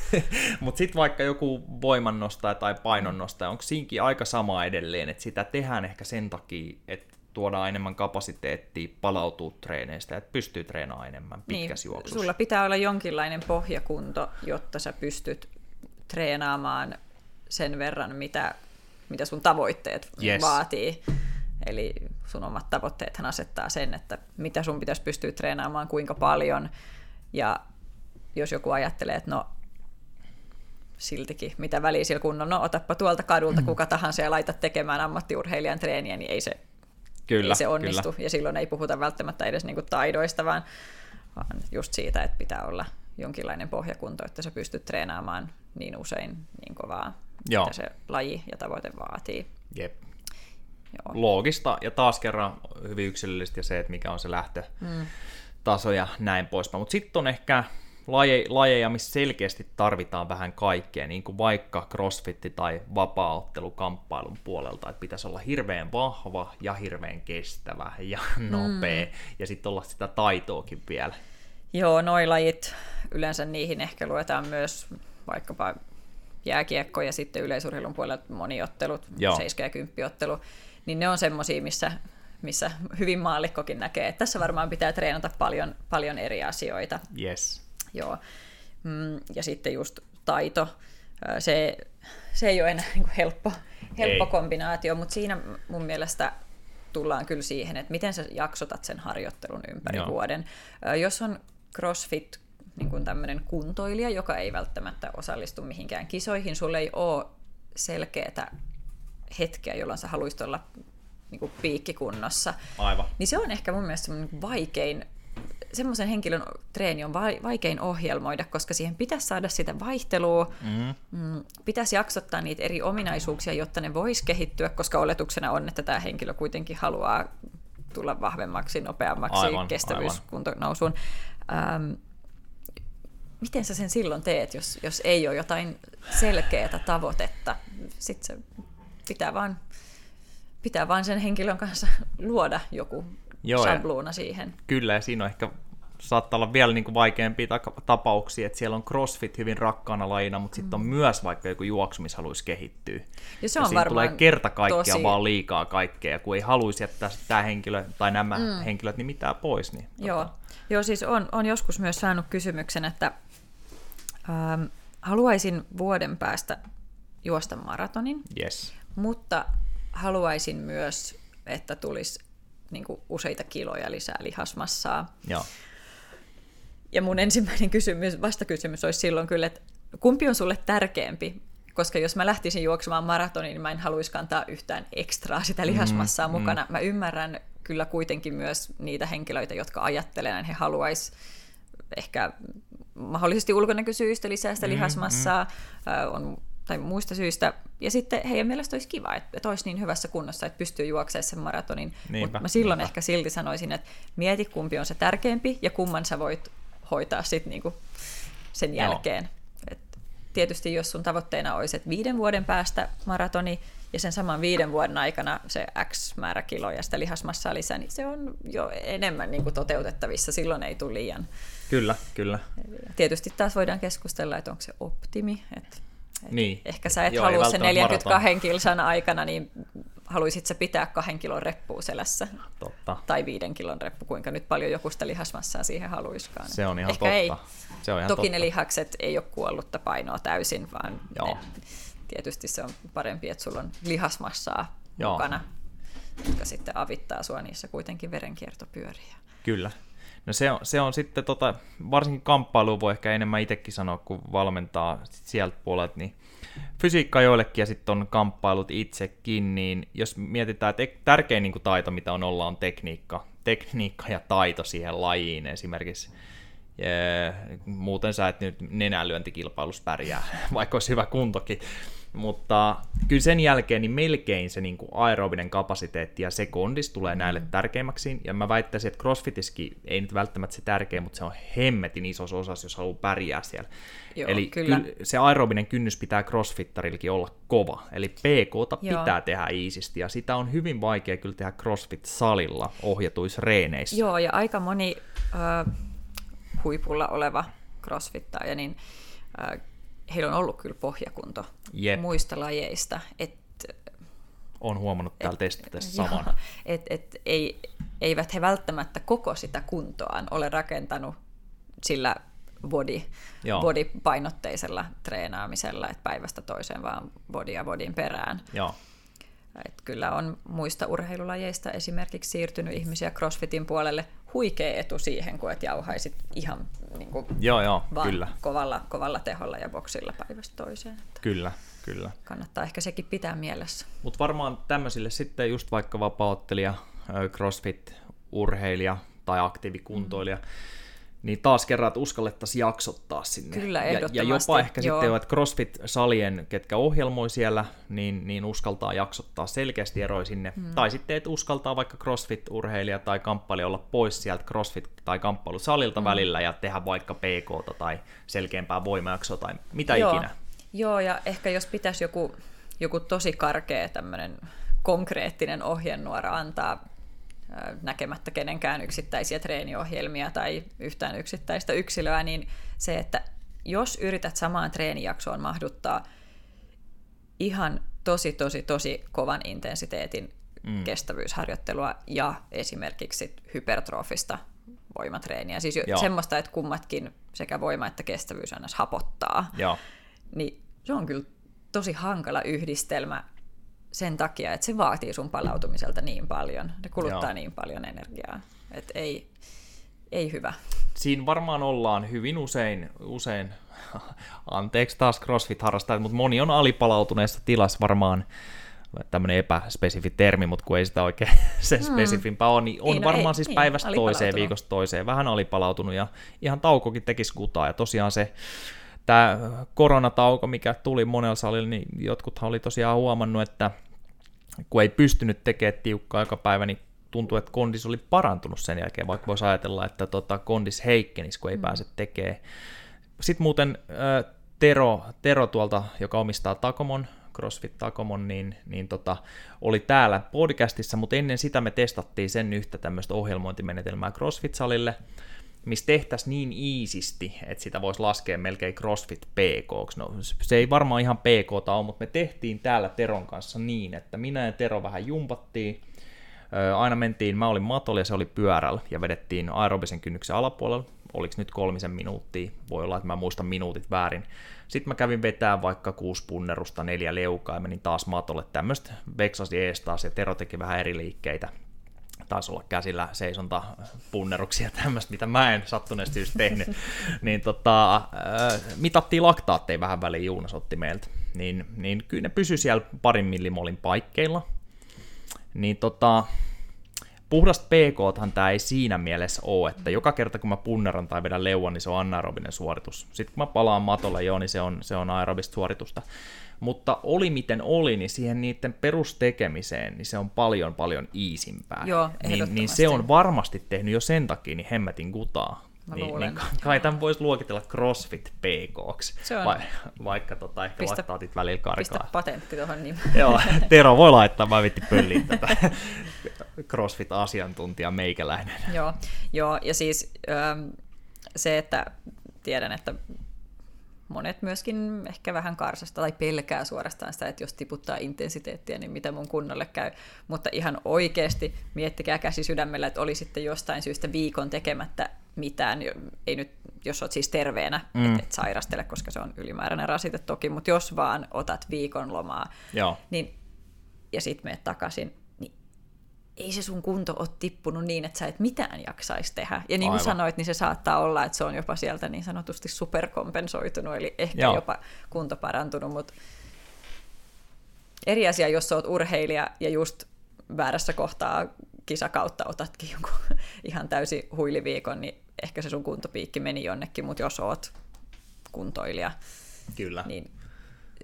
Mutta sitten vaikka joku voimannostaja tai painonnostaja, onko siinkin aika sama edelleen, että sitä tehdään ehkä sen takia, että tuodaan enemmän kapasiteettia, palautuu treeneistä, että pystyy treenaamaan enemmän pitkässä juoksussa. Sulla pitää olla jonkinlainen pohjakunto, jotta sä pystyt treenaamaan sen verran, mitä sun tavoitteet vaatii. Eli sun omat tavoitteethan asettaa sen, että mitä sun pitäisi pystyä treenaamaan, kuinka paljon. Ja jos joku ajattelee, että no siltikin, mitä väliä sillä kun on, no otappa tuolta kadulta kuka tahansa ja laita tekemään ammattiurheilijan treeniä, niin ei se onnistu. Kyllä. Ja silloin ei puhuta välttämättä edes niinku taidoista, vaan just siitä, että pitää olla jonkinlainen pohjakunto, että sä pystyt treenaamaan niin usein niin kovaa, joo, mitä se laji ja tavoite vaatii. Jep. Joo. Loogista ja taas kerran hyvin yksilöllistä ja se, että mikä on se lähtötaso ja näin poispäin. Mutta sitten on ehkä lajeja, missä selkeästi tarvitaan vähän kaikkea, niin kuin vaikka crossfitti tai vapaaottelu kamppailun puolelta, että pitäisi olla hirveän vahva ja hirveän kestävä ja nopea ja sitten olla sitä taitoakin vielä. Joo, noi lajit, yleensä niihin ehkä luetaan myös vaikkapa jääkiekko ja sitten yleisurheilun puolella moniottelut, 7- ja 10-ottelu, niin ne on semmoisia, missä hyvin maallikkokin näkee, että tässä varmaan pitää treenata paljon, paljon eri asioita. Yes. Joo. Ja sitten just taito, se ei ole enää niin kuin helppo kombinaatio, mutta siinä mun mielestä tullaan kyllä siihen, että miten sä jaksotat sen harjoittelun ympäri vuoden. Jos on CrossFit, niin kuin tämmöinen kuntoilija, joka ei välttämättä osallistu mihinkään kisoihin, sulla ei ole selkeätä hetkeä, jolloin sä haluisit olla niin kuin piikkikunnossa. Aivan. Niin se on ehkä mun mielestä vaikein, semmoisen henkilön treeni on vaikein ohjelmoida, koska siihen pitäisi saada sitä vaihtelua, pitäisi jaksottaa niitä eri ominaisuuksia, jotta ne voisi kehittyä, koska oletuksena on, että tämä henkilö kuitenkin haluaa tulla vahvemmaksi, nopeammaksi, kestävyyskuntonousuun. Miten sä sen silloin teet, jos ei ole jotain selkeää tavoitetta? Sitten se pitää vaan sen henkilön kanssa luoda joku sabluuna siihen. Kyllä, ja siinä on ehkä saattaa olla vielä niin kuin vaikeampia tapauksia, että siellä on CrossFit hyvin rakkaana lajina, mutta sitten on myös vaikka joku juoksu, missä haluaisi kehittyä. Ja se on siinä tulee kerta kaikkea, vaan liikaa kaikkea, kun ei haluaisi jättää tämä henkilö tai nämä henkilöt niin mitään pois. Niin Joo, siis on joskus myös saanut kysymyksen, että haluaisin vuoden päästä juosta maratonin, mutta haluaisin myös, että tulisi niin kuin useita kiloja lisää lihasmassaa. Joo. Ja mun ensimmäinen vastakysymys olisi silloin kyllä, että kumpi on sulle tärkeämpi? Koska jos mä lähtisin juoksemaan maratonin, niin mä en haluaisi kantaa yhtään ekstraa sitä lihasmassaa mukana. Mä ymmärrän kyllä kuitenkin myös niitä henkilöitä, jotka ajattelevat, että he haluaisivat ehkä mahdollisesti ulkonäkösyistä lisää sitä lihasmassaa tai muista syistä. Ja sitten heidän mielestä olisi kiva, että olisi niin hyvässä kunnossa, että pystyy juoksemaan sen maratonin. Mutta mä silloin ehkä silti sanoisin, että mieti kumpi on se tärkeämpi ja kumman sä voit hoitaa sit niinku sen jälkeen. Et tietysti jos sun tavoitteena olisi, että 5 vuoden päästä maratoni ja sen saman 5 vuoden aikana se X määrä kiloja ja sitä lihasmassaa lisää, niin se on jo enemmän niinku toteutettavissa. Silloin ei tule liian. Kyllä. Tietysti taas voidaan keskustella, että onko se optimi, että niin. Ehkä sä et halua sen 42 kilsan aikana, niin haluisit sä pitää 2 kilon reppua selässä. Totta. Tai 5 kilon reppu, kuinka nyt paljon joku sitä lihasmassaa siihen haluiskaan. Se on ihan ehkä totta. Ei. Se on ihan toki totta. Ne lihakset ei ole kuollutta painoa täysin, vaan tietysti se on parempi, että sulla on lihasmassaa mukana, jotka sitten avittaa sua, niissä kuitenkin verenkierto pyörii. Kyllä. No se on sitten, varsinkin kamppailuun voi ehkä enemmän itsekin sanoa, kun valmentaa sieltä puolelta, niin fysiikka joillekin ja sitten on kamppailut itsekin, niin jos mietitään, että tärkein niin kuin taito, mitä on tekniikka ja taito siihen lajiin esimerkiksi. Muuten sä et nyt nenälyöntikilpailussa pärjää, vaikka olisi hyvä kuntokin. Mutta kyllä sen jälkeen niin melkein se niin kuin aerobinen kapasiteetti ja se kondis tulee näille tärkeimmäksi. Ja mä väittäisin, että CrossFitiskin ei nyt välttämättä se tärkeä, mutta se on hemmetin isossa osassa, jos haluaa pärjää siellä. Joo, eli kyllä se aerobinen kynnys pitää CrossFittarilläkin olla kova. Eli PK:ta pitää tehdä iisisti ja sitä on hyvin vaikea kyllä tehdä CrossFit-salilla ohjatuissa reeneissä. Joo, ja aika moni huipulla oleva crossfittaaja, niin heillä on ollut kyllä pohjakunto muista lajeista. Olen huomannut täällä testitessä saman. Eivät he välttämättä koko sitä kuntoaan ole rakentanut sillä bodypainotteisella treenaamisella, että päivästä toiseen vaan bodyn perään. Joo. Et kyllä on muista urheilulajeista esimerkiksi siirtynyt ihmisiä CrossFitin puolelle. Huikea etu siihen, kun et jauhaisit ihan niin kuin kyllä. Kovalla teholla ja boksilla päivästä toiseen. Että kyllä. Kannattaa ehkä sekin pitää mielessä. Mutta varmaan tämmöisille sitten just vaikka vapaaottelija, CrossFit-urheilija tai aktiivikuntoilija, niin taas kerran, että uskallettaisiin jaksottaa sinne. Kyllä, ehdottomasti. Ja jopa ehkä sitten, että CrossFit-salien, ketkä ohjelmoi siellä, niin uskaltaa jaksottaa selkeästi eroja sinne. Tai sitten, että uskaltaa vaikka CrossFit-urheilija tai kamppailija olla pois sieltä CrossFit- tai kamppailusalilta välillä ja tehdä vaikka PK:ta tai selkeämpää voimajaksoa tai mitä ikinä. Joo, ja ehkä jos pitäisi joku tosi karkea tämmöinen konkreettinen ohjenuora antaa, näkemättä kenenkään yksittäisiä treeniohjelmia tai yhtään yksittäistä yksilöä, niin se, että jos yrität samaan treenijaksoon mahduttaa ihan tosi kovan intensiteetin kestävyysharjoittelua ja esimerkiksi hypertrofista voimatreeniä, siis semmoista, että kummatkin sekä voima että kestävyys aina hapottaa, niin se on kyllä tosi hankala yhdistelmä sen takia, että se vaatii sun palautumiselta niin paljon. Ne kuluttaa niin paljon energiaa, että ei hyvä. Siinä varmaan ollaan hyvin usein anteeksi taas CrossFit-harrastajat, mutta moni on alipalautuneessa tilassa varmaan, tämmöinen epäspesifi termi, mutta kun ei sitä oikein sen spesifimpää ole, niin on varmaan siis päivästä toiseen, viikosta toiseen vähän alipalautunut ja ihan taukokin tekisi kutaa ja tosiaan se tämä koronatauko, mikä tuli monella salilla, niin jotkuthan oli tosiaan huomannut, että kun ei pystynyt tekemään tiukkaa joka päivä, niin tuntui, että kondis oli parantunut sen jälkeen, vaikka voisi ajatella, että kondis heikkenisi, kun ei pääse tekemään. Sitten muuten Tero tuolta, joka omistaa Takomon, CrossFit Takomon, niin oli täällä podcastissa, mutta ennen sitä me testattiin sen yhtä tämmöistä ohjelmointimenetelmää CrossFit-salille, missä tehtäisiin niin iisisti, että sitä voisi laskea melkein CrossFit PK. No, se ei varmaan ihan PK:ta ole, mutta me tehtiin täällä Teron kanssa niin, että minä ja Tero vähän jumpattiin. Aina mentiin, mä olin matolla ja se oli pyörällä, ja vedettiin aerobisen kynnyksen alapuolella. Oliko nyt 3 minuuttia? Voi olla, että mä muistan minuutit väärin. Sitten mä kävin vetämään vaikka 6 punnerusta, 4 leukaa, ja menin taas matolle. Tämmöistä veksasi ees taas, ja Tero teki vähän eri liikkeitä. Taisi olla käsillä seisontapunneruksia tämmöistä, mitä mä en sattuneesti syystä tehnyt, niin mitattiin laktaatteja vähän väliin, Juunas otti meiltä, niin kyllä ne pysyi siellä 2 millimolin paikkeilla, niin puhdasta PK:tahan tämä ei siinä mielessä ole, että joka kerta kun mä punneran tai vedän leuan, niin se on anaerobinen suoritus, sitten kun mä palaan matolle niin se on aerobista suoritusta, mutta oli miten oli, niin siihen niiden perustekemiseen niin se on paljon iisimpää. Joo, niin se on varmasti tehnyt jo sen takia, niin hemmätin kutaa. Niin kai tämän voisi luokitella CrossFit PK:ksi, vaikka ehkä laktaatit välillä karkaa. Pistä patentti tuohon nimeen. Joo, Tero voi laittaa, mä vittin pölliin tätä CrossFit-asiantuntija meikäläinen. Joo, ja siis se, että tiedän, että monet myöskin ehkä vähän karsasta tai pelkää suorastaan sitä, että jos tiputtaa intensiteettiä, niin mitä mun kunnolle käy. Mutta ihan oikeasti miettikää käsi sydämellä, että oli sitten jostain syystä viikon tekemättä mitään. Ei nyt, jos oot siis terveenä, et sairastele, koska se on ylimääräinen rasite toki, mutta jos vaan otat viikon lomaa niin, ja sit menet takaisin, niin ei se sun kunto ole tippunut niin, että sä et mitään jaksaisi tehdä. Ja niin kuin sanoit, niin se saattaa olla, että se on jopa sieltä niin sanotusti superkompensoitunut, eli ehkä jopa kunto parantunut, mutta eri asia, jos sä oot urheilija ja just väärässä kohtaa kisakautta otatkin jonkun ihan täysin huiliviikon, niin ehkä se sun kuntopiikki meni jonnekin, mutta jos oot kuntoilija, niin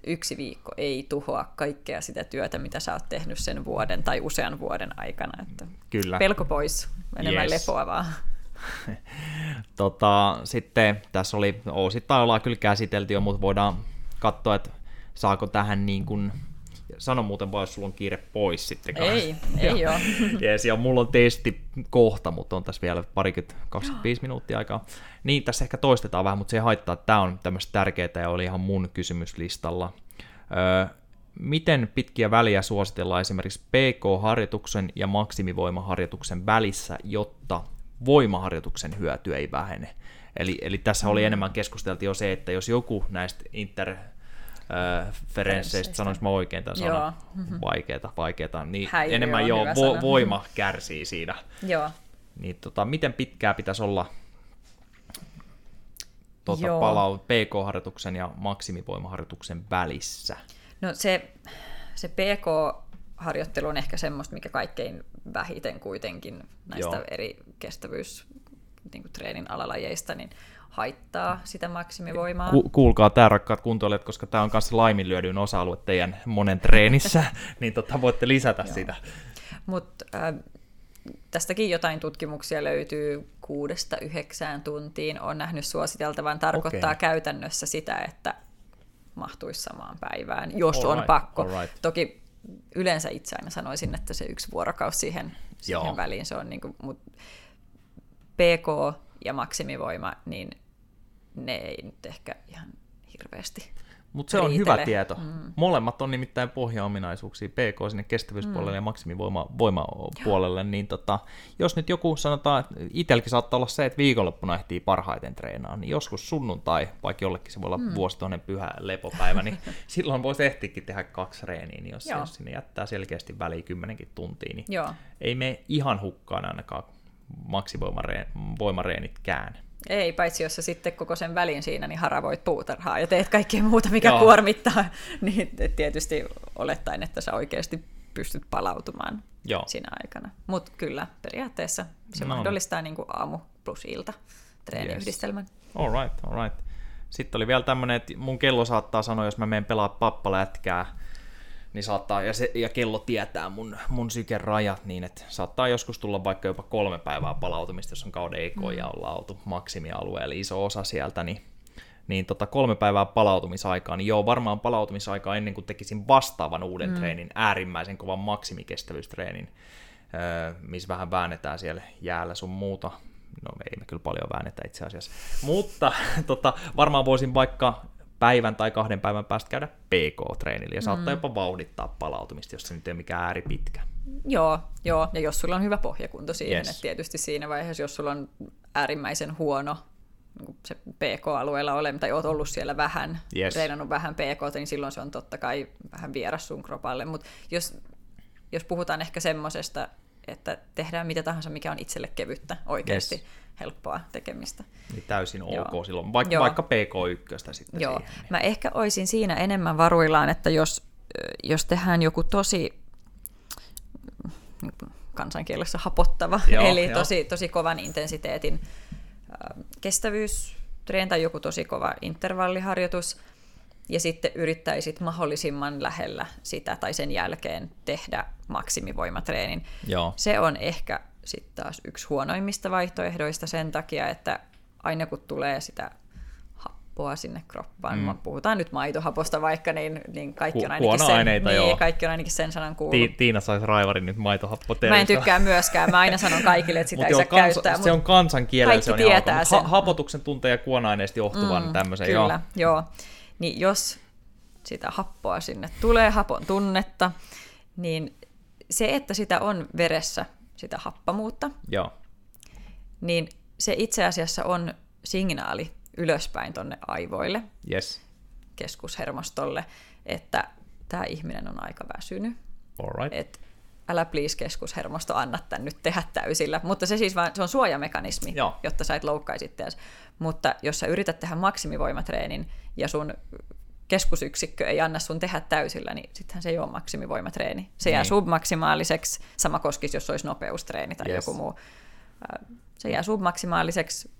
1 viikko ei tuhoa kaikkea sitä työtä, mitä sä oot tehnyt sen vuoden tai usean vuoden aikana. Että pelko pois, enemmän lepoa vaan. Sitten tässä oli, osittain ollaan kyllä käsitelty jo, mutta voidaan katsoa, että saako tähän niin kuin sano muuten vaan, jos sulla on kiire pois sitten. Ei ole. Jees, ja mulla on testi kohta, mutta on tässä vielä 25 minuuttia aikaa. Niin, tässä ehkä toistetaan vähän, mutta se ei haittaa, että tämä on tämmöistä tärkeää ja oli ihan mun kysymyslistalla. Miten pitkiä väliä suositellaan esimerkiksi PK-harjoituksen ja maksimivoimaharjoituksen välissä, jotta voimaharjoituksen hyöty ei vähene? Eli tässä oli enemmän keskusteltu jo se, että jos joku näistä Ferenseistä, sanoinko mä oikein tämän sanan? Vaikeeta. Niin enemmän joo, voima kärsii siinä. Joo. Niin, miten pitkää pitäisi olla PK-harjoituksen ja maksimivoimaharjoituksen välissä? No se PK-harjoittelu on ehkä semmoista, mikä kaikkein vähiten kuitenkin näistä eri kestävyystreenin alalajeista niin haittaa sitä maksimivoimaa. Kuulkaa tämä, rakkaat kuntoilijat, koska tämä on myös laiminlyödyn osa-alue teidän monen treenissä, niin voitte lisätä sitä. Mutta tästäkin jotain tutkimuksia löytyy 6-9 tuntiin. Olen nähnyt suositeltavan, tarkoittaa käytännössä sitä, että mahtuisi samaan päivään, jos on pakko. Toki yleensä itse aina sanoisin, että se yksi vuorokausi siihen väliin, se on niinku, mut PK ja maksimivoima, niin ne ei nyt ehkä ihan hirveästi. Mutta se on hyvä tieto. Mm. Molemmat on nimittäin pohjaominaisuuksia, PK sinne kestävyyspuolelle ja maksimivoimapuolelle. Niin jos nyt joku sanotaan, että itselläkin saattaa olla se, että viikonloppuna ehtii parhaiten treenaa, niin joskus sunnuntai, vaikka jollekin se voi olla vuosituhannen pyhä lepopäivä, niin silloin voisi ehtiäkin tehdä 2 treeniä, niin jos sinne jättää selkeästi väliin 10 tuntia, niin ei mene ihan hukkaan ainakaan maksimivoimareenitkään. Ei, paitsi jos sä sitten koko sen välin siinä niin haravoit puutarhaa ja teet kaikkea muuta, mikä kuormittaa, niin tietysti olettaen, että sä oikeasti pystyt palautumaan siinä aikana. Mutta kyllä, periaatteessa se mahdollistaa niin kuin aamu plus ilta treeniyhdistelmän. All right. Sitten oli vielä tämmöinen, että mun kello saattaa sanoa, jos mä menen pelaa pappalätkää, niin saattaa, ja kello tietää mun sykerajat, niin että saattaa joskus tulla vaikka jopa 3 päivää palautumista, jos on kauden ekoja ollaan oltu maksimialueella, iso osa sieltä, niin 3 päivää palautumisaikaa, niin varmaan palautumisaikaa ennen kuin tekisin vastaavan uuden treenin, äärimmäisen kovan maksimikestävyystreenin, missä vähän väännetään siellä jäällä sun muuta. No ei me kyllä paljon väännetä itse asiassa, mutta varmaan voisin vaikka päivän tai 2 päivän päästä käydä PK-treenillä ja saattaa jopa vauhdittaa palautumista, jos se nyt ei ole mikään ääripitkä. Joo, ja jos sulla on hyvä pohjakunto siihen, että tietysti siinä vaiheessa, jos sulla on äärimmäisen huono se PK-alueella ole, tai oot ollut siellä vähän, treenannut vähän PK:ta, niin silloin se on totta kai vähän vieras sun kropalle, mutta jos puhutaan ehkä semmosesta, että tehdään mitä tahansa, mikä on itselle kevyttä oikeasti. Helppoa tekemistä. Niin täysin ok silloin, vaikka PK1 sitten. Joo. Siihen, niin. Mä ehkä olisin siinä enemmän varuillaan, että jos tehdään joku tosi kansankielessä hapottava, eli tosi kovan intensiteetin kestävyystreeni tai joku tosi kova intervalliharjoitus, ja sitten yrittäisit mahdollisimman lähellä sitä tai sen jälkeen tehdä maksimivoimatreenin. Joo. Se on ehkä sitten taas yksi huonoimmista vaihtoehdoista sen takia, että aina kun tulee sitä happoa sinne kroppaan, puhutaan nyt maitohaposta vaikka, niin kaikki on ainakin sen, kaikki on ainakin sen sanan kuullut. Tiina saisi raivarin nyt maitohappoteeristä. Mä en tykkää myöskään, mä aina sanon kaikille, että sitä ei saa käyttää. Se on kansankielellä, se on ihan sen. Hapotuksen tunteen ja kuona-aineista johtuvan tämmöisen. Kyllä, joo. Niin jos sitä happoa sinne tulee, hapon tunnetta, niin se, että sitä on veressä, sitä happamuutta, niin se itse asiassa on signaali ylöspäin tonne aivoille, keskushermostolle, että tämä ihminen on aika väsynyt. Et älä please keskushermosto, anna tän nyt tehdä täysillä. Mutta se siis vaan, se on suojamekanismi, jotta sä et loukkaisi itseäsi. Mutta jos sä yrität tehdä maksimivoimatreenin ja sun keskusyksikkö ei anna sun tehdä täysillä, niin sittenhän se ei ole maksimivoimatreeni. Se jää submaksimaaliseksi, sama koskisi, jos olisi nopeustreeni tai joku muu. Se jää submaksimaaliseksi,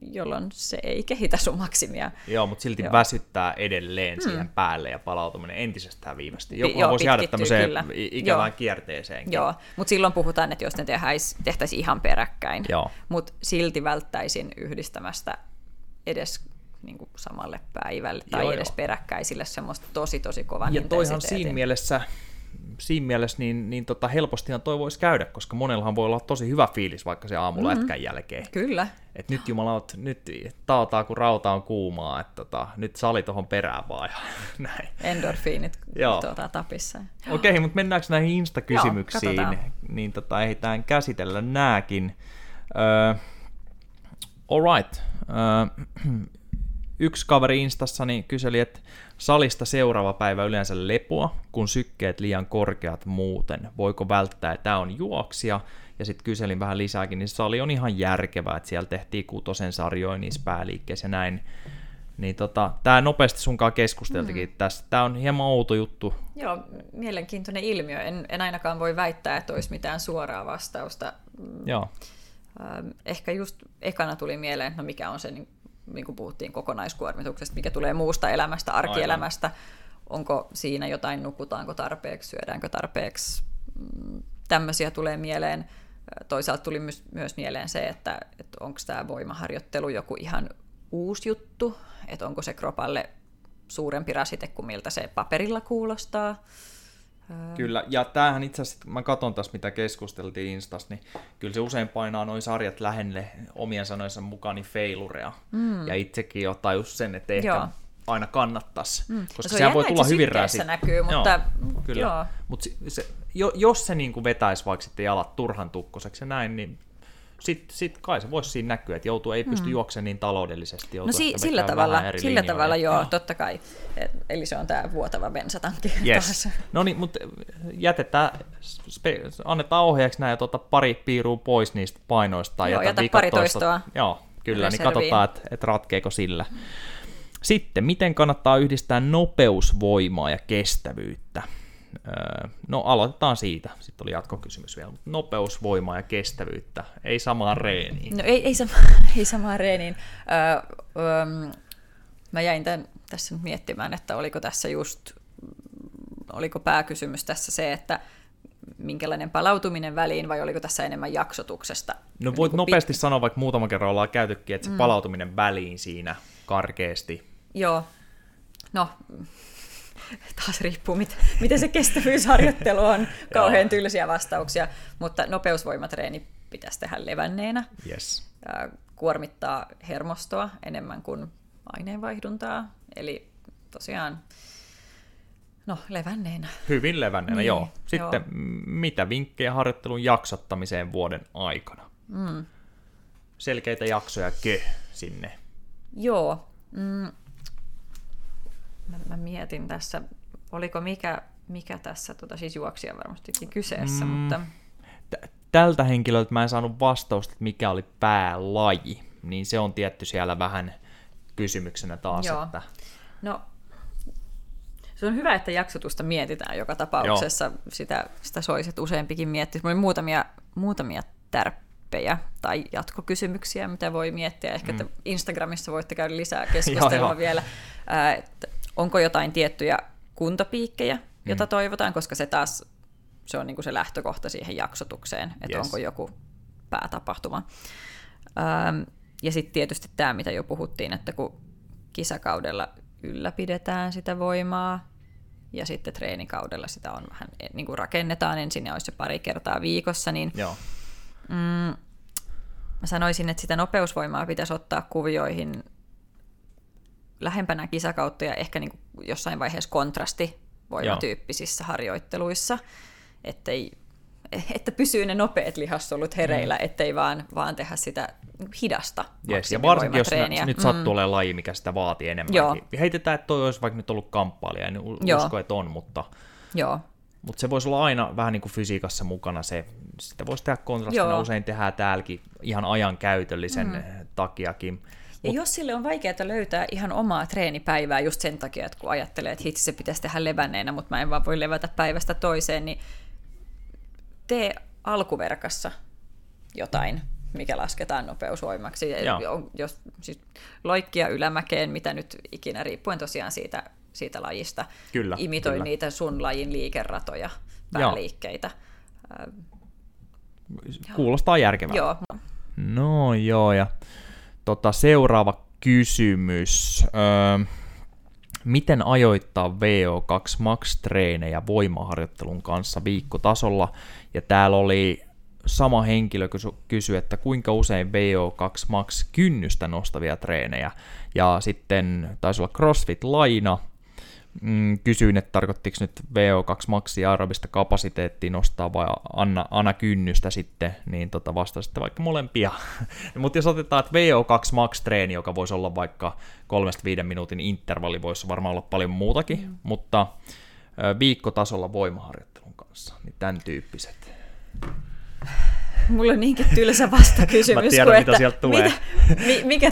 jolloin se ei kehitä sun maksimia. Joo, mutta silti väsyttää edelleen siihen päälle ja palautuminen entisestään viimeisesti. Joku voisi jäädä tämmöiseen ikävään kierteeseenkin. Joo, mutta silloin puhutaan, että jos ne tehtäisiin ihan peräkkäin, mutta silti välttäisin yhdistämästä edes niin kuin samalle päivälle tai edes peräkkäisille semmoista tosi kovan ja toihan siinä mielessä niin helpostihan toi voisi käydä, koska monellahan voi olla tosi hyvä fiilis vaikka se aamulla lätkän jälkeen. Kyllä. Et nyt jumalaut, nyt taataan kun rauta on kuumaa, että nyt sali tohon perään vaan ja näin. Endorfiinit tapissa. Okei, mutta mennäänkö näihin Insta-kysymyksiin? Niin ehditään käsitellä nääkin. All right. Yksi kaveri Instassani kyseli, että salista seuraava päivä yleensä lepoa, kun sykkeet liian korkeat muuten. Voiko välttää? Tämä on juoksija. Ja sitten kyselin vähän lisääkin, niin sali on ihan järkevää, että siellä tehtiin 6 sarjoja niissä pääliikkeissä ja näin. Niin tämä nopeasti sunkaan keskusteltikin tästä. Tämä on hieman outo juttu. Joo, mielenkiintoinen ilmiö. En ainakaan voi väittää, että olisi mitään suoraa vastausta. Joo. Ehkä just ekana tuli mieleen, että no mikä on se, niin kuin puhuttiin kokonaiskuormituksesta, mikä tulee muusta elämästä, arkielämästä. Aivan. Onko siinä jotain, nukutaanko tarpeeksi, syödäänkö tarpeeksi. Tämmöisiä tulee mieleen. Toisaalta tuli myös mieleen se, että onko tämä voimaharjoittelu joku ihan uusi juttu, että onko se kropalle suurempi rasite kuin miltä se paperilla kuulostaa. Kyllä, ja tämähän itse asiassa, mä katson tässä mitä keskusteltiin Instassa, niin kyllä se usein painaa noin sarjat lähelle omien sanojensa mukaan niin feilurea. Ja itsekin on tajus sen, että ehkä joo. aina kannattaisi, koska sehän voi tulla hyvin rääsi. Näkyy, mutta joo, kyllä. Joo. Mut se, jos se niin kuin vetäisi vaikka sitten jalat turhan tukkoseksi ja näin, niin Sitten kai se voisi siinä näkyä, että joutuu, ei pysty juoksemaan niin taloudellisesti. No sillä tavalla joo, totta kai. Eli se on tämä vuotava bensatankki taas. No niin, mutta jätetään, annetaan ohjeeksi näin ja pari piiruu pois niistä painoista. Joo, jätä pari toistoa. Joo, kyllä, reserviin. Niin katsotaan, että ratkeeko sillä. Sitten, miten kannattaa yhdistää nopeusvoimaa ja kestävyyttä? No aloitetaan siitä, sitten oli jatkokysymys vielä, mutta nopeusvoimaa ja kestävyyttä, ei samaan reeniin. No ei samaan reeniin. Mä jäin tässä nyt miettimään, että oliko pääkysymys tässä se, että minkälainen palautuminen väliin vai oliko tässä enemmän jaksotuksesta? No voit niin nopeasti sanoa, vaikka muutama kerran ollaan käytykin, että se palautuminen väliin siinä karkeasti. Joo, no... Taas riippuu, miten se kestävyysharjoittelu on. Kauhean tylsiä vastauksia, mutta nopeusvoimatreeni pitäisi tehdä levänneenä. Yes. Kuormittaa hermostoa enemmän kuin aineenvaihduntaa. Eli tosiaan, levänneenä. Hyvin levänneenä, niin, joo. Sitten mitä vinkkejä harjoittelun jaksottamiseen vuoden aikana? Selkeitä jaksoja sinne? Joo. Mä mietin tässä, oliko mikä tässä, siis juoksija varmastikin kyseessä, mutta... Tältä henkilöltä mä en saanut vastausta, että mikä oli päälaji, niin se on tietty siellä vähän kysymyksenä taas, joo. Että... No, se on hyvä, että jaksotusta mietitään joka tapauksessa, joo. Sitä soisi, että useampikin miettisi. Mulla oli muutamia tärppejä tai jatkokysymyksiä, mitä voi miettiä, ehkä että Instagramissa voitte käydä lisää keskustelua joo. vielä, että... Onko jotain tiettyjä kuntopiikkejä, jota toivotaan, koska se on niin kuin se lähtökohta siihen jaksotukseen, että onko joku päätapahtuma. Ja sitten tietysti tämä, mitä jo puhuttiin, että kun kisakaudella ylläpidetään sitä voimaa ja sitten treenikaudella sitä on vähän niin kuin rakennetaan ensin ja olisi se pari kertaa viikossa, niin mä sanoisin, että sitä nopeusvoimaa pitäisi ottaa kuvioihin lähempänä kisakautta ja ehkä niin kuin jossain vaiheessa kontrastivoimatyyppisissä harjoitteluissa, että pysyy ne nopeat lihassolut hereillä, ettei vaan tehdä sitä hidasta maksimivoimatreeniä. Ja varsinkin, jos nyt sattuu olemaan laji, mikä sitä vaatii enemmän. Heitetään, että toi olisi vaikka nyt ollut kamppailija, en usko, että on, mutta... Joo. Mutta se voisi olla aina vähän niin kuin fysiikassa mukana se, sitä voisi tehdä kontrastina, usein tehdään täälläkin ihan ajankäytöllisen takiakin. Ja jos sille on vaikeaa löytää ihan omaa treenipäivää just sen takia, että kun ajattelee, että hitsi se pitäisi tehdä levänneenä, mutta mä en vaan voi levätä päivästä toiseen, niin tee alkuverkassa jotain, mikä lasketaan nopeusvoimaksi. Jos siis loikkia ylämäkeen, mitä nyt ikinä, riippuen tosiaan siitä lajista. Kyllä, imitoi niitä sun lajin liikeratoja, pääliikkeitä. Kuulostaa järkevää. Joo. No joo, ja... seuraava kysymys. Miten ajoittaa VO2 max-treenejä voimaharjoittelun kanssa viikkotasolla? Ja täällä oli sama henkilö kysyi, että kuinka usein VO2 max-kynnystä nostavia treenejä. Ja sitten taisi olla CrossFit-laina. Kysyin, että tarkoittiko nyt VO2-maksi aerobista kapasiteettia nostaa vai anakynnystä sitten, niin vastasi sitten vaikka molempia. Mutta jos otetaan, että VO2-max-treeni, joka voisi olla vaikka 3-5 minuutin intervalli, voisi varmaan olla paljon muutakin, mutta viikkotasolla voimaharjoittelun kanssa, niin tämän tyyppiset. Mulla on niinkin tylsä vastakysymys. Mä tiedän, mitä sieltä tulee. Mikä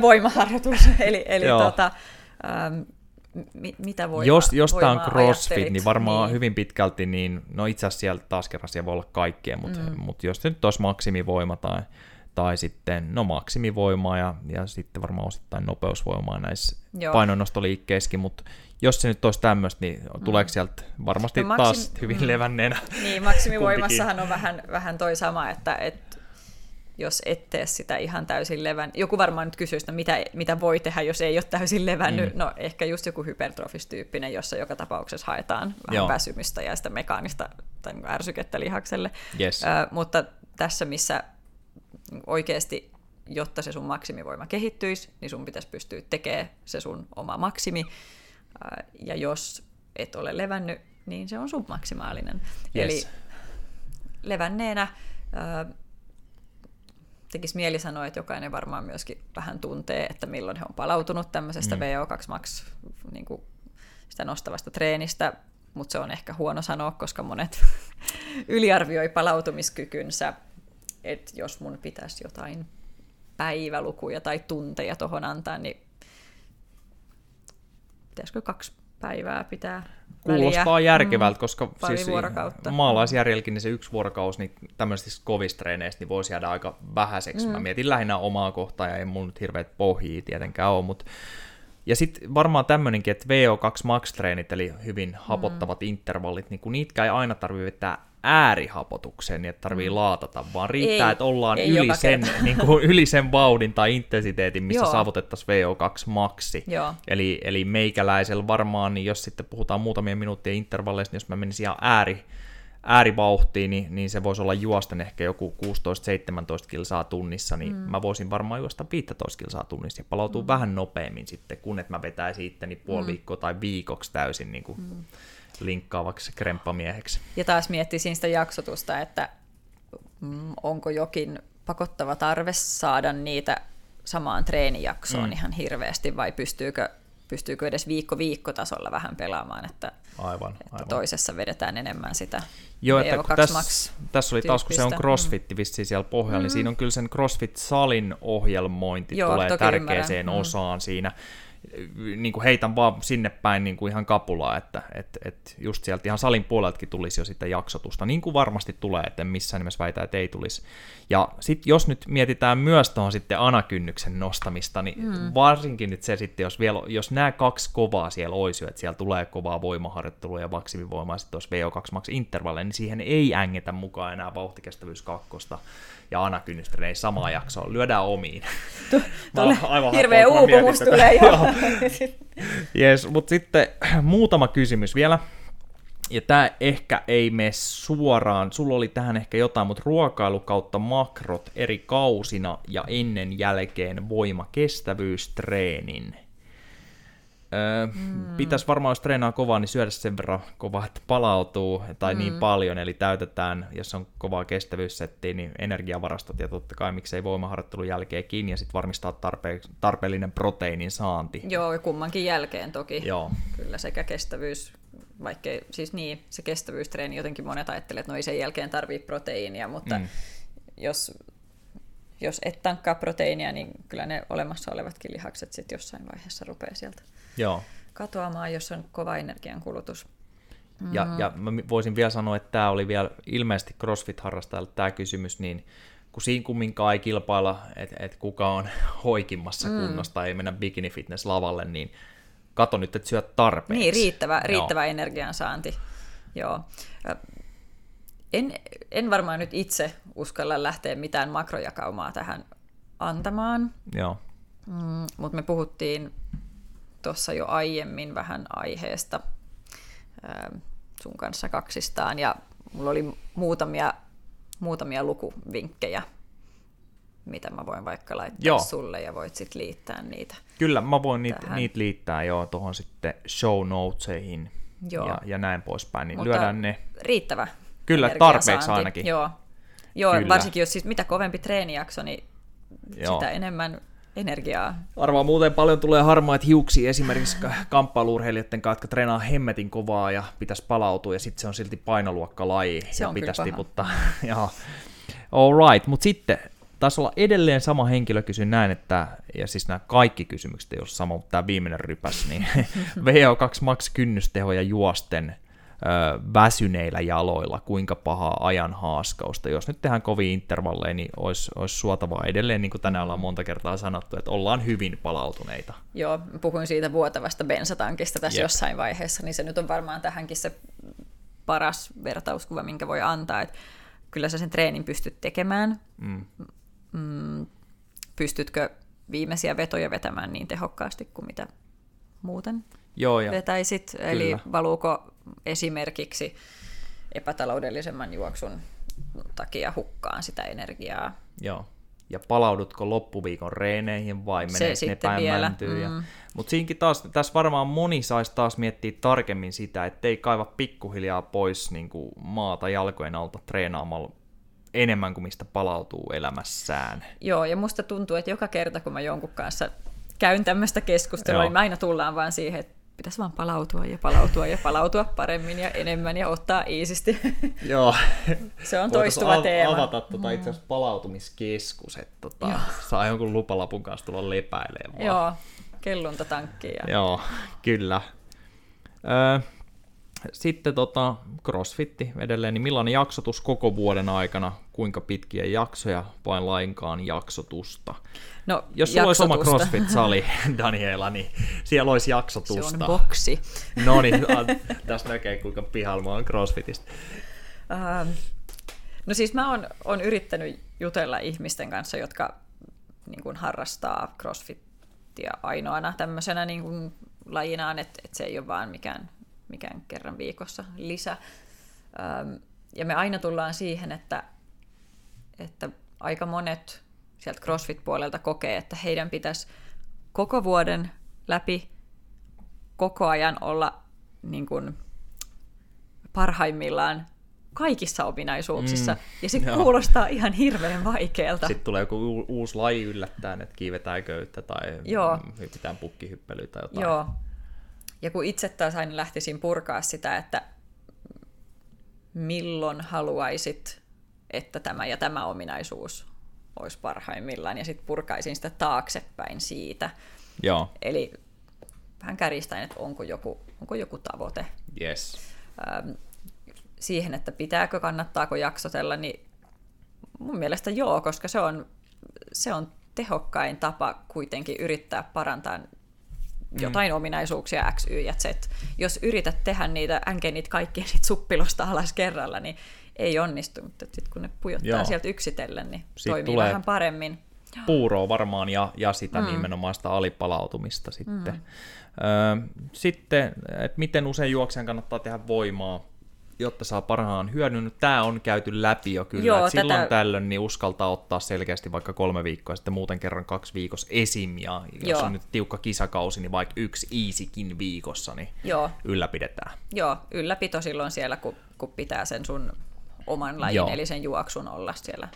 voimaharjoitus? Eli mitä voimaa ajattelit? Jos tämä on CrossFit, niin varmaan niin. Hyvin pitkälti, niin, no itse asiassa siellä taas kerran siellä voi olla kaikkea, mutta jos nyt olisi maksimivoima tai sitten maksimivoimaa ja sitten varmaan osittain nopeusvoimaa näissä painonnostoliikkeissäkin, mutta jos se nyt olisi tämmöistä, niin tuleeko sieltä varmasti taas hyvin levänneenä? Niin, maksimivoimassahan on vähän toi sama, että jos et tee sitä ihan täysin levän. Joku varmaan nyt kysyy sitä, mitä voi tehdä, jos ei ole täysin levännyt. No ehkä just joku hypertrofistyyppinen, jossa joka tapauksessa haetaan vähän väsymistä ja sitä mekaanista tai ärsykettä lihakselle. Yes. Mutta tässä, missä oikeasti, jotta se sun maksimivoima kehittyisi, niin sun pitäisi pystyä tekemään se sun oma maksimi. Ja jos et ole levännyt, niin se on sun maksimaalinen. Yes. Eli levänneenä tekisi mieli sanoa, että jokainen varmaan myöskin vähän tuntee, että milloin he on palautunut tämmöisestä VO2-max niin kuin sitä nostavasta treenistä, mutta se on ehkä huono sanoa, koska monet yliarvioi palautumiskykynsä, että jos mun pitäisi jotain päivälukuja tai tunteja tuohon antaa, niin pitäisikö 2 päivää pitää väliä? Kuulostaa järkevältä, koska siis maalaisjärjelläkin niin se 1 vuorokausi niin tämmöisistä kovista treeneistä niin voisi jäädä aika vähäiseksi. Mä mietin lähinnä omaa kohtaa ja ei mulla nyt hirveät pohjia tietenkään ole. Mutta... Ja sitten varmaan tämmöinenkin, että VO2 max-treenit, eli hyvin hapottavat intervallit, niin kun niitä ei aina tarvitse vetää äärihapotukseen, niin että tarvii laatata, vaan riittää, että ollaan yli sen vauhdin tai intensiteetin, missä saavutettaisiin VO2-maksi. Eli meikäläisellä varmaan, niin jos sitten puhutaan muutamien minuuttien intervalleista, niin jos mä menisin ihan äärivauhtiin, niin se voisi olla juosten ehkä joku 16-17 kilsaa tunnissa, niin mä voisin varmaan juosta 15 kilsaa tunnissa ja palautua vähän nopeammin sitten, kun että mä vetäisin itteni puoli viikkoa tai viikoksi täysin niin kuin linkkaavaksi kremppamieheksi. Ja taas miettisin sitä jaksotusta, että onko jokin pakottava tarve saada niitä samaan treenijaksoon ihan hirveästi, vai pystyykö edes viikkotasolla vähän pelaamaan, että, aivan. Toisessa vedetään enemmän sitä. Joo, että tässä oli taas, kun se on CrossFit vissiin siellä pohjalla, niin siinä on kyllä sen CrossFit-salin ohjelmointi tulee tärkeäseen osaan siinä. Niin kuin heitän vaan sinne päin niin kuin ihan kapulaa, että just sieltä ihan salin puoleltakin tulisi jo sitä jaksotusta, niin kuin varmasti tulee, että missään nimessä väitä, että ei tulisi. Ja sitten jos nyt mietitään myös tuohon sitten anakynnyksen nostamista, niin varsinkin nyt se sitten, jos nämä 2 kovaa siellä olisi, että siellä tulee kovaa voimaharjoittelua ja maksimivoimaa, sitten olisi VO2-max-intervalleja, niin siihen ei ängetä mukaan enää vauhtikestävyys 2 ja anakynnystreenejä samaa jaksoa, lyödään omiin. Hirveä uupumus tulee jo. Yes, mutta sitten muutama kysymys vielä, ja tämä ehkä ei mene suoraan, sulla oli tähän ehkä jotain, mutta ruokailu kautta makrot eri kausina ja ennen jälkeen voimakestävyystreenin. Pitäisi varmaan, jos treenaa kovaa, niin syödä sen verran kovaa, että palautuu, tai niin paljon, eli täytetään, jos on kovaa kestävyyssettiä, niin energiavarastot, ja totta kai miksei voimaharjoittelun jälkeenkin, ja sitten varmistaa tarpeellinen proteiinin saanti. Joo, ja kummankin jälkeen toki. Joo. Kyllä sekä kestävyys, vaikkei, siis niin, se kestävyystreeni jotenkin monet ajattelee, että no ei sen jälkeen tarvitse proteiinia, mutta jos et tankkaa proteiinia, niin kyllä ne olemassa olevatkin lihakset sitten jossain vaiheessa rupeaa sieltä katoamaan, jos on kova energiankulutus. Ja mä voisin vielä sanoa, että tämä oli vielä ilmeisesti CrossFit-harrastajalle tämä kysymys, niin kun siinä kumminkaan ei kilpailla, että kuka on hoikimmassa kunnosta, ei mennä bikini fitness lavalle, niin kato nyt, että syöt tarpeeksi. Niin, riittävä energiansaanti. Joo. En varmaan nyt itse uskalla lähteä mitään makrojakaumaa tähän antamaan, mutta me puhuttiin tuossa jo aiemmin vähän aiheesta sun kanssa kaksistaan, ja mulla oli muutamia lukuvinkkejä mitä mä voin vaikka laittaa sulle ja voit sitten liittää niitä. Kyllä, mä voin niitä liittää tuohon sitten show notesihin ja näin poispäin, niin mutta lyödään ne. Riittävä. Kyllä, tarpeeksi ainakin. Joo varsinkin jos siis mitä kovempi treenijakso, niin sitä enemmän energiaa. Arvaa muuten paljon tulee harmaat hiuksia esimerkiksi kamppailurheilijoiden kanssa, jotka treenaa hemmetin kovaa ja pitäisi palautua ja sitten se on silti painoluokkalaji se ja pitäisi tiputtaa. All right, mutta sitten taisi olla edelleen sama henkilö kysyi näin, että, ja siis nämä kaikki kysymykset ei ole sama, mutta tämä viimeinen rypäs, niin VO2 max kynnystehoja juosten väsyneillä jaloilla, kuinka pahaa ajan haaskausta. Jos nyt tehdään kovia intervalleja, niin olisi suotavaa edelleen, niin kuin tänään ollaan monta kertaa sanottu, että ollaan hyvin palautuneita. Joo, puhuin siitä vuotavasta bensatankista tässä jossain vaiheessa, niin se nyt on varmaan tähänkin se paras vertauskuva, minkä voi antaa, että kyllä sä sen treenin pystyt tekemään. Pystytkö viimeisiä vetoja vetämään niin tehokkaasti kuin mitä muuten vetäisit? Kyllä. Eli valuuko esimerkiksi epätaloudellisemman juoksun takia hukkaan sitä energiaa? Joo. Ja palaudutko loppuviikon reeneihin vai menee ne päin mäntyyn? Mutta siinkin taas, tässä varmaan moni saisi taas miettiä tarkemmin sitä, ettei kaiva pikkuhiljaa pois niin kuin maata jalkojen alta treenaamalla enemmän kuin mistä palautuu elämässään. Joo, ja musta tuntuu, että joka kerta kun mä jonkun kanssa käyn tämmöistä keskustelua, niin me aina tullaan vaan siihen, että pitäisi vaan palautua paremmin ja enemmän ja ottaa iisisti. Joo. Se on toistuva teema. Avata tuota itse asiassa palautumiskeskus, että saa jonkun lupalapun kanssa tulla lepäilemään. Joo, kelluntatankkiin. Joo, kyllä. Sitten CrossFitti edelleen, niin millainen jaksotus koko vuoden aikana, kuinka pitkiä jaksoja vai lainkaan jaksotusta? No, jos sulla olisi oma CrossFit-sali, Daniela, niin siellä olisi jaksotusta. Se on boksi. No niin, tässä näkee kuinka pihalma on CrossFitistä. No siis mä oon yrittänyt jutella ihmisten kanssa, jotka niin kuin harrastaa CrossFitia ainoana tämmöisenä niin kuin lajinaan, että se ei ole vaan mikään kerran viikossa lisä. Ja me aina tullaan siihen, että aika monet sieltä CrossFit-puolelta kokee, että heidän pitäisi koko vuoden läpi koko ajan olla niin kuin parhaimmillaan kaikissa ominaisuuksissa, ja se kuulostaa ihan hirveän vaikealta. Sitten tulee joku uusi laji yllättäen, että kiivetään köyttä tai hyppitään pukkihyppelyä tai jotain. Joo. Ja kun itse taas aina lähtisin purkaa sitä, että milloin haluaisit, että tämä ja tämä ominaisuus olisi parhaimmillaan, ja sitten purkaisin sitä taaksepäin siitä. Joo. Eli vähän kärjistäen, että onko joku tavoite. Yes. Siihen, että kannattaako jaksotella, niin mun mielestä joo, koska se on tehokkain tapa kuitenkin yrittää parantaa jotain ominaisuuksia X, Y ja Z. Jos yrität tehdä niitä änkeenit kaikkia sit suppilosta alas kerralla, niin ei onnistu, mutta sit kun ne pujottaa sieltä yksitellen, niin siitä toimii vähän paremmin. Puuroa varmaan ja sitä nimenomaan sitä alipalautumista sitten. Sitten, että miten usein juoksijan kannattaa tehdä voimaa, jotta saa parhaan hyödyn. Tämä on käyty läpi jo kyllä. Silloin tällöin niin uskaltaa ottaa selkeästi vaikka 3 viikkoa, sitten muuten kerran 2 viikossa esim. Ja jos on nyt tiukka kisakausi, niin vaikka 1 iisikin viikossa, niin ylläpidetään. Joo, ylläpito silloin siellä, kun pitää sen sun oman lajin, eli sen juoksun olla siellä.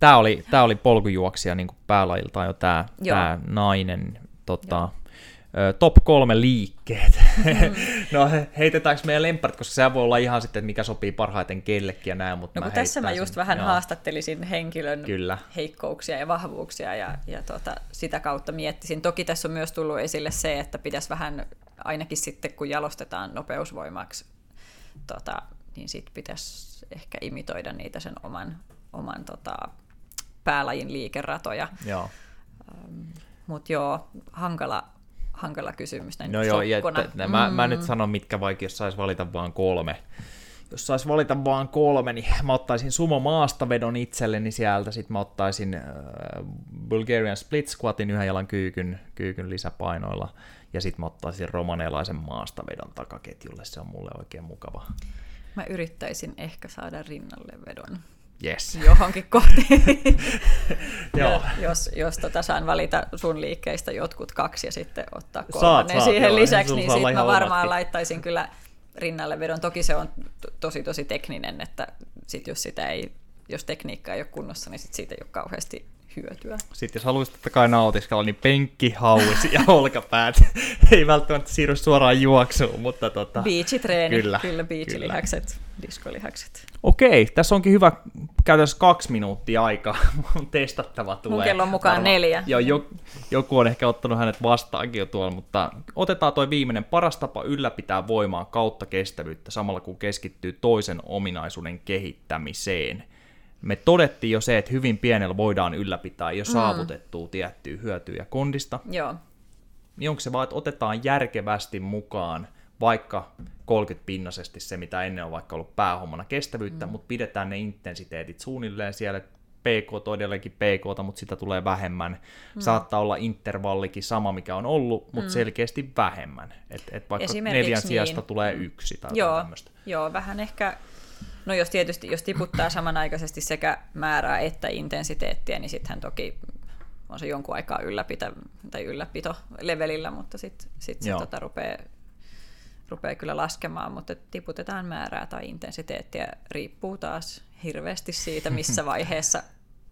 Tämä oli polkujuoksija niin kuin päälajiltaan jo tämä nainen. Top 3 liikkeet. No heitetäänkö meidän lempparit, koska sehän voi olla ihan sitten, mikä sopii parhaiten kellekin ja näin, mutta no, kun tässä mä just vähän haastattelisin henkilön heikkouksia ja vahvuuksia ja sitä kautta miettisin. Toki tässä on myös tullut esille se, että pitäisi vähän, ainakin sitten kun jalostetaan nopeusvoimaksi, niin sitten pitäisi ehkä imitoida niitä sen oman päälajin liikeratoja. Mutta hankala kysymys näin sokkona. Mä nyt sanon, mitkä vaikka, jos saisi valita vaan 3. Jos saisi valita vaan 3, niin mä ottaisin sumo maastavedon itselleni sieltä, sit mä ottaisin Bulgarian split squatin yhden jalan kyykyn lisäpainoilla, ja sit mä ottaisin romanialaisen maastavedon takaketjulle, se on mulle oikein mukava. Mä yrittäisin ehkä saada rinnalle vedon. Yes. Johonkin kohti. Jos saan valita sun liikkeistä jotkut kaksi ja sitten ottaa kolmannen siihen joo, lisäksi, niin sitten mä varmaan laittaisin kyllä rinnalle vedon. Toki se on tosi tekninen, että sit jos tekniikka ei ole kunnossa, niin sit siitä ei ole kauheasti hyötyä. Sitten jos haluaisit totta kai nautiskella, niin penkki, hauis ja olkapäät. Ei välttämättä siirry suoraan juoksuun, mutta biitsitreeni, kyllä biitsilihakset, diskolihakset. Okei, tässä onkin hyvä käytännössä 2 minuuttia aikaa, on testattava tulee. Mun kellon mukaan 4. Joo, joku on ehkä ottanut hänet vastaankin jo tuolla, mutta otetaan toi viimeinen. Paras tapa ylläpitää voimaa kautta kestävyyttä samalla kun keskittyy toisen ominaisuuden kehittämiseen. Me todettiin jo se, että hyvin pienellä voidaan ylläpitää jo saavutettua tiettyä hyötyä ja kondista. Joo. Niin onko se vaan, että otetaan järkevästi mukaan vaikka 30-pinnaisesti se, mitä ennen on vaikka ollut päähommana kestävyyttä, mutta pidetään ne intensiteetit suunnilleen siellä, PK todellakin PK:ta, mutta sitä tulee vähemmän. Saattaa olla intervallikin sama, mikä on ollut, mutta selkeästi vähemmän. Et vaikka 4 sijasta tulee 1 tai tämmöistä. Joo, vähän ehkä... No jos tietysti, jos tiputtaa samanaikaisesti sekä määrää että intensiteettiä, niin sittenhän toki on se jonkun aikaa ylläpito levelillä, mutta sitten se rupeaa kyllä laskemaan, mutta tiputetaan määrää tai intensiteettiä, riippuu taas hirveästi siitä, missä vaiheessa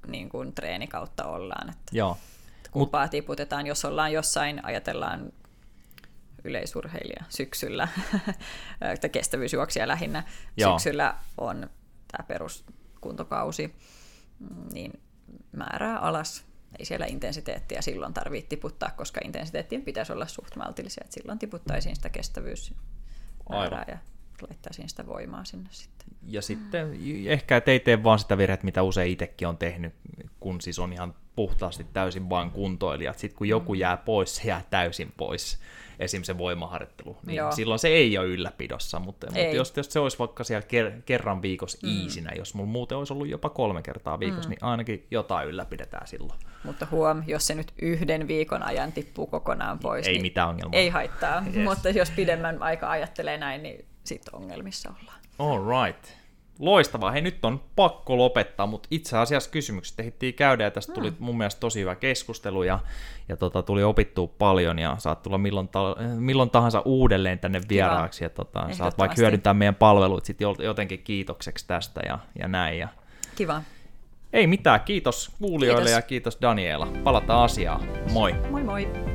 niin kuin treenikautta ollaan. Että kumpaa tiputetaan, jos ollaan jossain, ajatellaan yleisurheilija syksyllä, tai kestävyysjuoksija lähinnä, syksyllä on tämä peruskuntokausi, niin määrää alas. Ei siellä intensiteettiä silloin tarvitse tiputtaa, koska intensiteettien pitäisi olla suht maltillisia, että silloin tiputtaisiin sitä kestävyysmäärää ja laittaisiin sitä voimaa sinne sitten. Ja sitten ehkä ettei tee vaan sitä virhettä, mitä usein itsekin on tehnyt, kun siis on ihan puhtaasti täysin vain kuntoilijat. Sitten kun joku jää pois, se jää täysin pois. Esimerkiksi se voimaharjoittelu, niin silloin se ei ole ylläpidossa, mutta jos se olisi vaikka siellä kerran viikossa iisinä, jos mulla muuten olisi ollut jopa 3 kertaa viikossa, niin ainakin jotain ylläpidetään silloin. Mutta huom, jos se nyt 1 viikon ajan tippuu kokonaan pois, ei niin mitään ongelmaa. Ei haittaa, yes. Mutta jos pidemmän aikaa ajattelee näin, niin sitten ongelmissa ollaan. All right. Loistavaa. Hei, nyt on pakko lopettaa, mutta itse asiassa kysymykset ehdittiin käydä, ja tästä tuli mun mielestä tosi hyvä keskustelu, ja tuli opittua paljon, ja saat tulla milloin tahansa uudelleen tänne vieraaksi, ja saat vaikka hyödyntää meidän palveluita sit jotenkin kiitokseksi tästä, ja näin. Ja... Kiva. Ei mitään, kiitos kuulijoille, kiitos. Ja kiitos Daniela. Palataan asiaan. Moi. Moi moi.